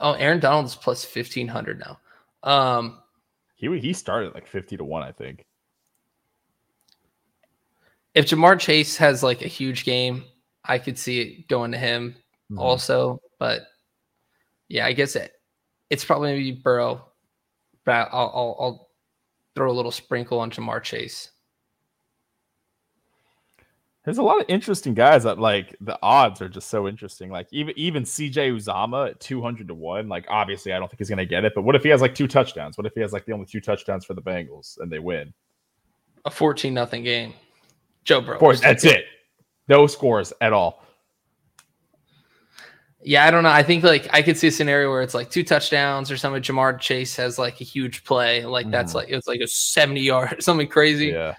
Oh, Aaron Donald is plus 1,500 now. He started like 50 to 1, I think. If Ja'Marr Chase has like a huge game, I could see it going to him also. But yeah, I guess it's probably going to be Burrow. But I'll throw a little sprinkle on Ja'Marr Chase. There's a lot of interesting guys that like the odds are just so interesting. Like even C.J. Uzomah at 200 to 1. Like obviously, I don't think he's going to get it. But what if he has like 2 touchdowns? What if he has like the only 2 touchdowns for the Bengals and they win? A 14-0 game. Joe Burrow. Of course, that's it. No scores at all. Yeah, I don't know. I think like I could see a scenario where it's like 2 touchdowns or something. Ja'Marr Chase has like a huge play. Like that's like it's like a 70-yard something crazy. Yeah.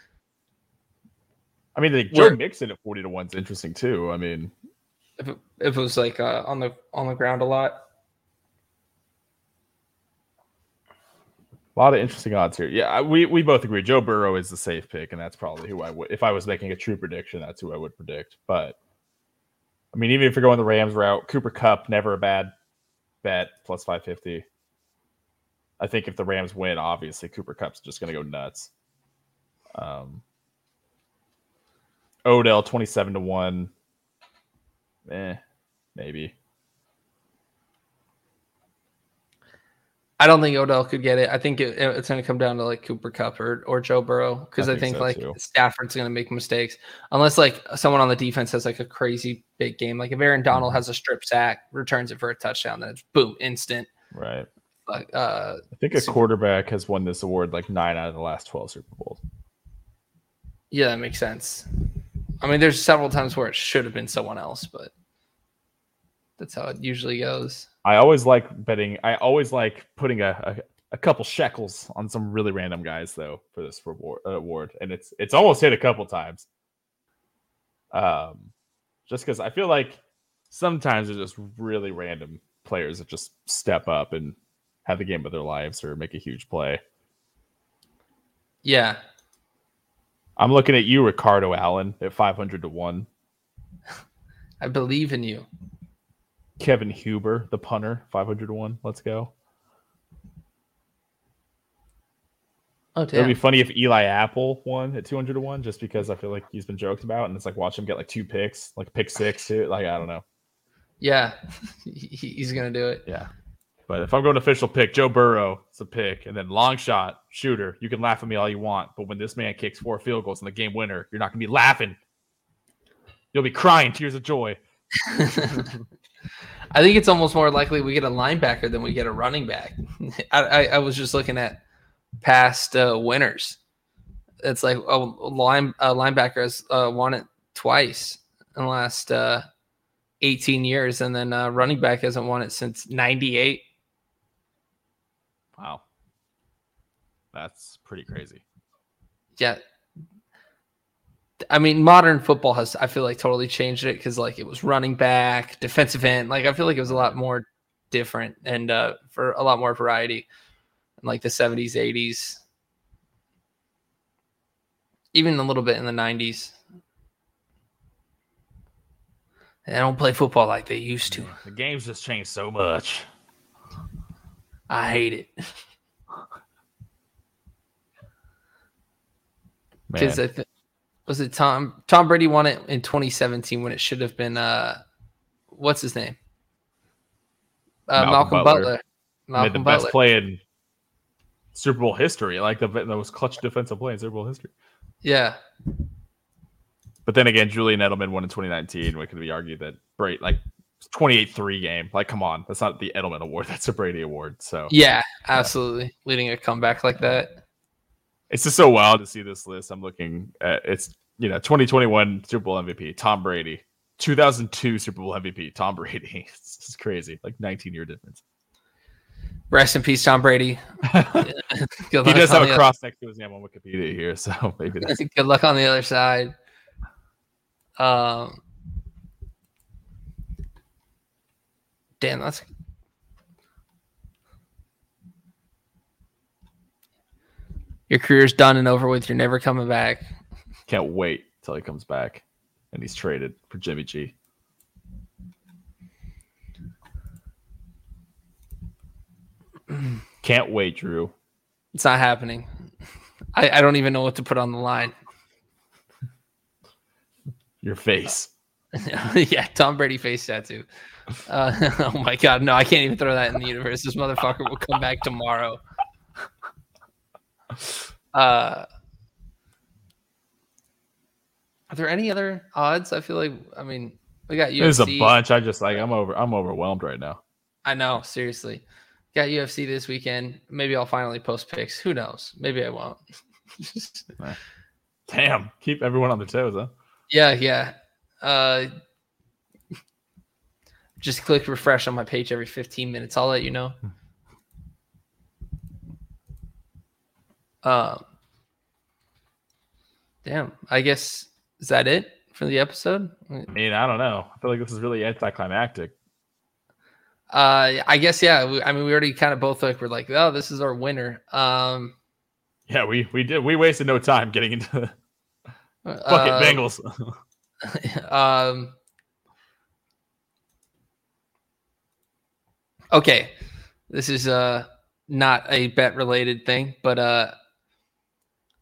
I mean, like Joe Mixon at 40 to 1 is interesting too. I mean, if it was like on the ground a lot of interesting odds here. Yeah, we both agree Joe Burrow is the safe pick, and that's probably who I would. If I was making a true prediction, that's who I would predict. But I mean, even if you're going the Rams route, Cooper Kupp never a bad bet, plus 550. I think if the Rams win, obviously Cooper Kupp's just going to go nuts. Odell 27 to 1, maybe. I don't think Odell could get it. I think it's going to come down to like Cooper Kupp or Joe Burrow, because I think Stafford's going to make mistakes unless like someone on the defense has like a crazy big game. Like if Aaron Donald has a strip sack, returns it for a touchdown, then it's boom, instant. Right. But, I think a quarterback has won this award like 9 out of the last 12 Super Bowls. Yeah, that makes sense. I mean, there's several times where it should have been someone else, but that's how it usually goes. I always like betting. I always like putting a couple shekels on some really random guys, though, for this award, and it's almost hit a couple times. Just because I feel like sometimes there's just really random players that just step up and have the game of their lives or make a huge play. Yeah. I'm looking at you, Ricardo Allen, at 500 to 1. I believe in you. Kevin Huber, the punter, 500 to 1. Let's go. Oh, damn. It would be funny if Eli Apple won at 200 to 1, just because I feel like he's been joked about, and it's like watch him get like 2 picks, like pick 6 too. Like I don't know. Yeah, he's gonna do it. Yeah, but if I'm going official pick, Joe Burrow. A pick, and then long shot shooter. You can laugh at me all you want, but when this man kicks 4 field goals in the game winner, you're not gonna be laughing. You'll be crying tears of joy. I think it's almost more likely we get a linebacker than we get a running back. I was just looking at past winners. It's like a linebacker has won it twice in the last 18 years, and then running back hasn't won it since '98. Wow. That's pretty crazy. Yeah. I mean, modern football has, I feel like, totally changed it, because like it was running back, defensive end. Like I feel like it was a lot more different and for a lot more variety in like the 70s, 80s, even a little bit in the 90s. They don't play football like they used to. The game's just changed so much. I hate it. Because was it Tom Brady won it in 2017 when it should have been what's his name? Malcolm Butler. Malcolm made the best play in Super Bowl history, like the most clutch defensive play in Super Bowl history. Yeah. But then again, Julian Edelman won in 2019. What could be argued that Brady, like 28-3 game. Like, come on. That's not the Edelman Award. That's a Brady Award. So yeah, absolutely. Yeah. Leading a comeback like that. It's just so wild to see this list. I'm looking at it's you know, 2021 Super Bowl MVP, Tom Brady. 2002 Super Bowl MVP, Tom Brady. It's crazy. Like 19-year difference. Rest in peace, Tom Brady. He does have a cross next to his name on Wikipedia here, so maybe that's... Good luck on the other side. Damn, that's... Your career's done and over with. You're never coming back. Can't wait till he comes back and he's traded for Jimmy G. Can't wait, Drew. It's not happening. I don't even know what to put on the line. Your face. Yeah, Tom Brady face tattoo. Oh, my God. No, I can't even throw that in the universe. This motherfucker will come back tomorrow. Are there any other odds? I feel like, I mean, we got UFC. There's a bunch. I just like, I'm overwhelmed right now. I know. Seriously. Got UFC this weekend. Maybe I'll finally post picks. Who knows? Maybe I won't. Damn. Keep everyone on their toes, huh? Yeah. Just click refresh on my page every 15 minutes. I'll let you know. Damn. I guess, is that it for the episode? I mean, I don't know. I feel like this is really anticlimactic. I guess, yeah. We already kind of both like, we're like, oh, this is our winner. Yeah, we did. We wasted no time getting into the fucking Bengals. Okay. This is not a bet related thing, but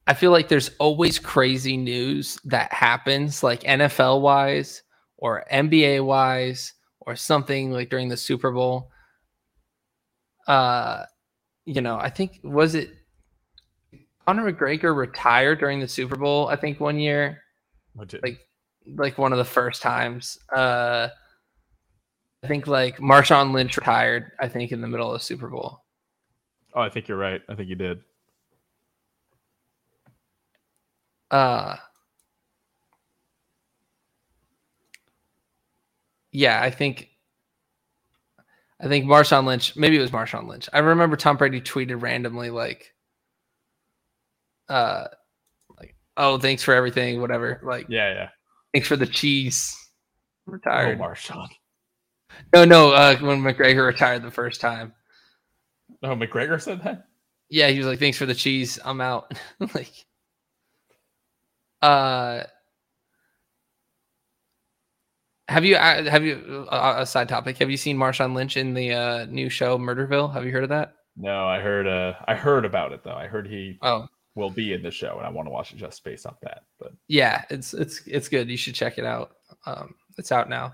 I feel like there's always crazy news that happens, like NFL wise or NBA wise or something like during the Super Bowl. I think, was it Conor McGregor retired during the Super Bowl? I think one year, like one of the first times. I think like Marshawn Lynch retired, I think, in the middle of the Super Bowl. Oh, I think you're right. I think you did. Yeah, I think Marshawn Lynch, maybe it was Marshawn Lynch. I remember Tom Brady tweeted randomly like, oh, thanks for everything, whatever. Like, yeah. Thanks for the cheese. Retired. Oh, Marshawn. No, when McGregor retired the first time. Oh, McGregor said that? Yeah, he was like, thanks for the cheese. I'm out. Like, have you, a side topic, have you seen Marshawn Lynch in the new show Murderville? Have you heard of that? No, I heard about it though. I heard he will be in the show and I want to watch it just based off that. But yeah, it's good. You should check it out. It's out now.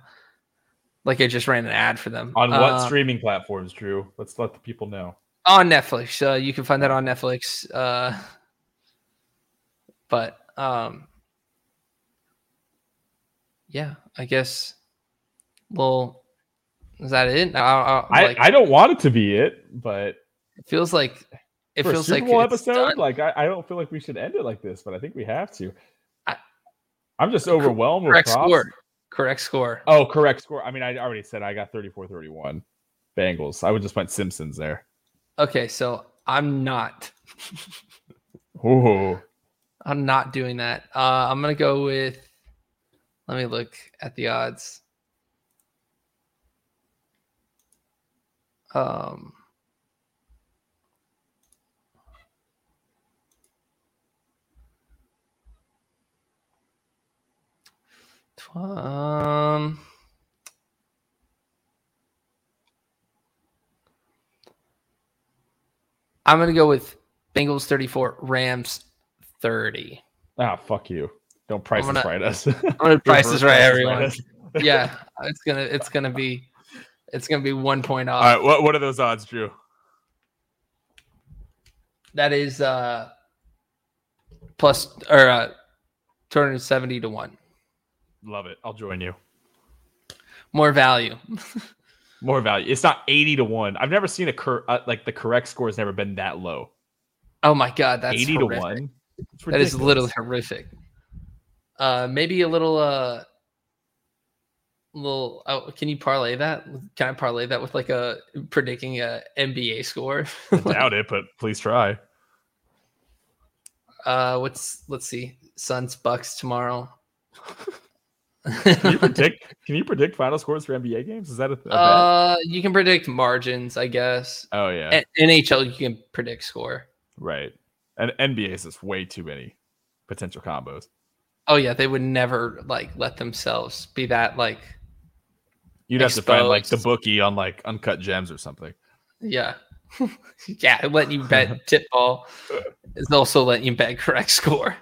Like, I just ran an ad for them. On what streaming platforms, Drew? Let's let the people know. On Netflix. You can find that on Netflix. But yeah, I guess. Well, is that it? I don't want it to be it, but it feels like it for feels a Super Bowl like episode. Done. Like I don't feel like we should end it like this, but I think we have to. I'm just overwhelmed with props. Correct score. Oh, correct score. I mean, I already said I got 34-31 Bengals. I would just put Simpsons there. Okay, so I'm not. Ooh. I'm not doing that. I'm going to go with... Let me look at the odds. I'm going to go with Bengals 34, Rams 30. Ah, fuck you! Don't price this right us. I'm gonna price this right everyone. Yeah, it's gonna be 1 point off. All right, what are those odds, Drew? That is plus or 270 to 1. Love it. I'll join you. More value. More value. It's not 80 to 1. I've never seen the correct score has never been that low. Oh my God, that's 80 horrific. To 1. That is literally horrific. Maybe a little can you parlay that? Can I parlay that with like a predicting a NBA score? I doubt it, but please try. Let's see. Suns Bucks tomorrow. Can you predict final scores for NBA games? Is that a you can predict margins, I guess. Oh yeah. NHL, you can predict score. Right. And NBA is just way too many potential combos. Oh yeah, they would never like let themselves be that like. You'd have exposed to find like the bookie on like Uncut Gems or something. Yeah. Yeah, let you bet tip ball is also letting you bet correct score.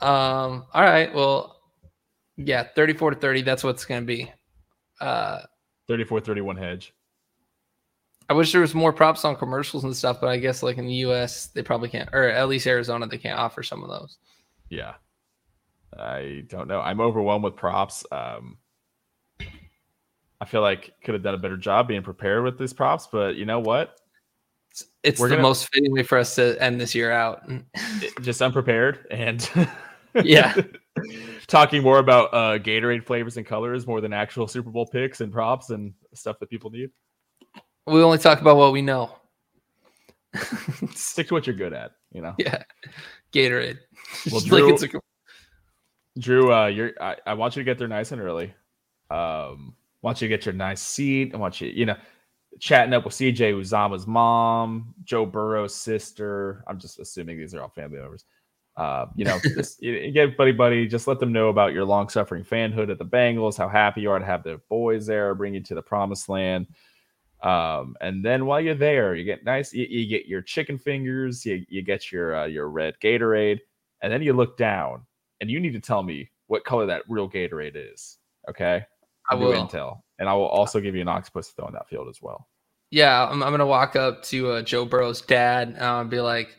All right. Well, yeah, 34-30. That's what's going to be. 34-31 hedge. I wish there was more props on commercials and stuff, but I guess like in the U.S. they probably can't, or at least Arizona they can't offer some of those. Yeah, I don't know. I'm overwhelmed with props. I feel like could have done a better job being prepared with these props, but you know what? It's most fitting way for us to end this year out. Just unprepared and yeah, talking more about Gatorade flavors and colors more than actual Super Bowl picks and props and stuff that people need. We only talk about what we know. Stick to what you're good at, you know. Yeah, Gatorade. Well, Drew, like I want you to get there nice and early. Want you to get your nice seat. I want you, you know, chatting up with C.J. Uzomah's mom, Joe Burrow's sister. I'm just assuming these are all family members. You know, just get buddy. Just let them know about your long-suffering fanhood at the Bengals, how happy you are to have the boys there, bring you to the promised land. And then while you're there, you get nice. You get your chicken fingers. You get your red Gatorade, and then you look down, and you need to tell me what color that real Gatorade is. Okay. I will intel, and I will also give you an octopus to throw in that field as well. Yeah, I'm gonna walk up to Joe Burrow's dad and be like,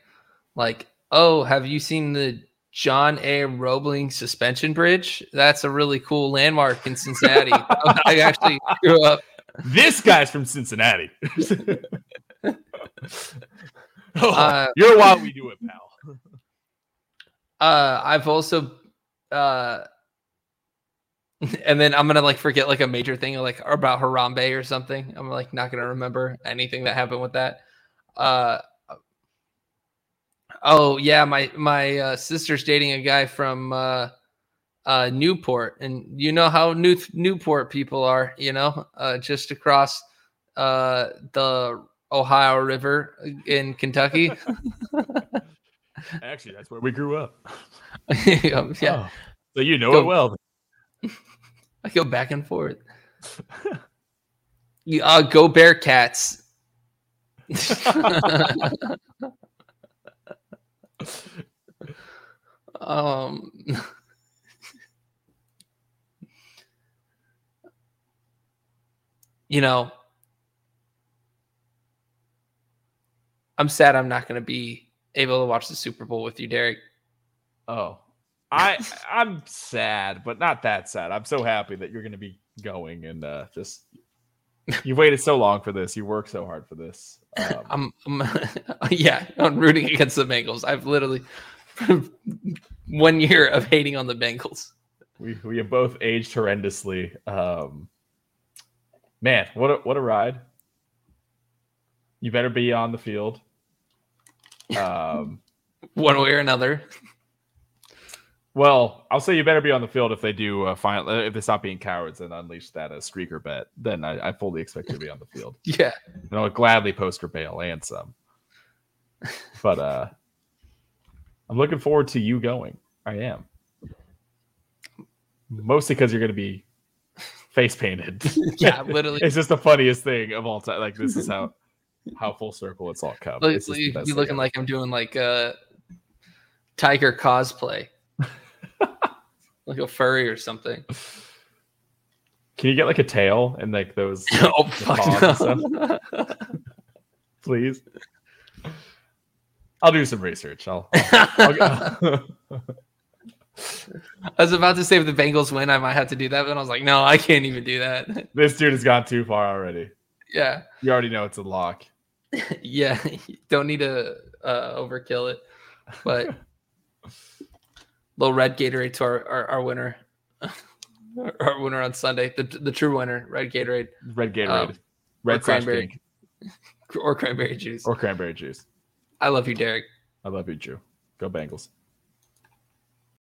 oh, have you seen the John A. Roebling suspension bridge? That's a really cool landmark in Cincinnati. I actually grew up. This guy's from Cincinnati. You're why we do it, pal. I've also. And then I'm going to like forget like a major thing like about Harambe or something. I'm like not going to remember anything that happened with that. Oh yeah. My sister's dating a guy from Newport, and you know how Newport people are, you know, just across the Ohio River in Kentucky. Actually, that's where we grew up. Yeah. Oh, so you know it well. I go back and forth. Go Bearcats. You know, I'm sad I'm not going to be able to watch the Super Bowl with you, Derek. Oh. I'm sad, but not that sad. I'm so happy that you're going to be going, and just you waited so long for this. You worked so hard for this. I'm rooting against the Bengals. I've literally 1 year of hating on the Bengals. We have both aged horrendously. Man, what a ride! You better be on the field, one way or another. Well, I'll say you better be on the field if they do finally, if they stop being cowards and unleash that streaker bet. Then I fully expect you to be on the field. Yeah, and I'll gladly post your bail and some. But I'm looking forward to you going. I am, mostly because you're going to be face painted. Yeah, literally. It's just the funniest thing of all time. Like this is how full circle it's all come. Look, it's you looking like I'm doing like a tiger cosplay. Like a furry or something. Can you get like a tail and like those? Oh, fuck no. Please. I'll do some research. I was about to say if the Bengals win, I might have to do that, but I was like, no, I can't even do that. This dude has gone too far already. Yeah. You already know it's a lock. Yeah. Don't need to overkill it, but. Little red Gatorade to our winner. Our winner on Sunday. The true winner, red Gatorade. Red Gatorade. Red cranberry. Or cranberry juice. I love you, Derek. I love you, Drew. Go Bengals.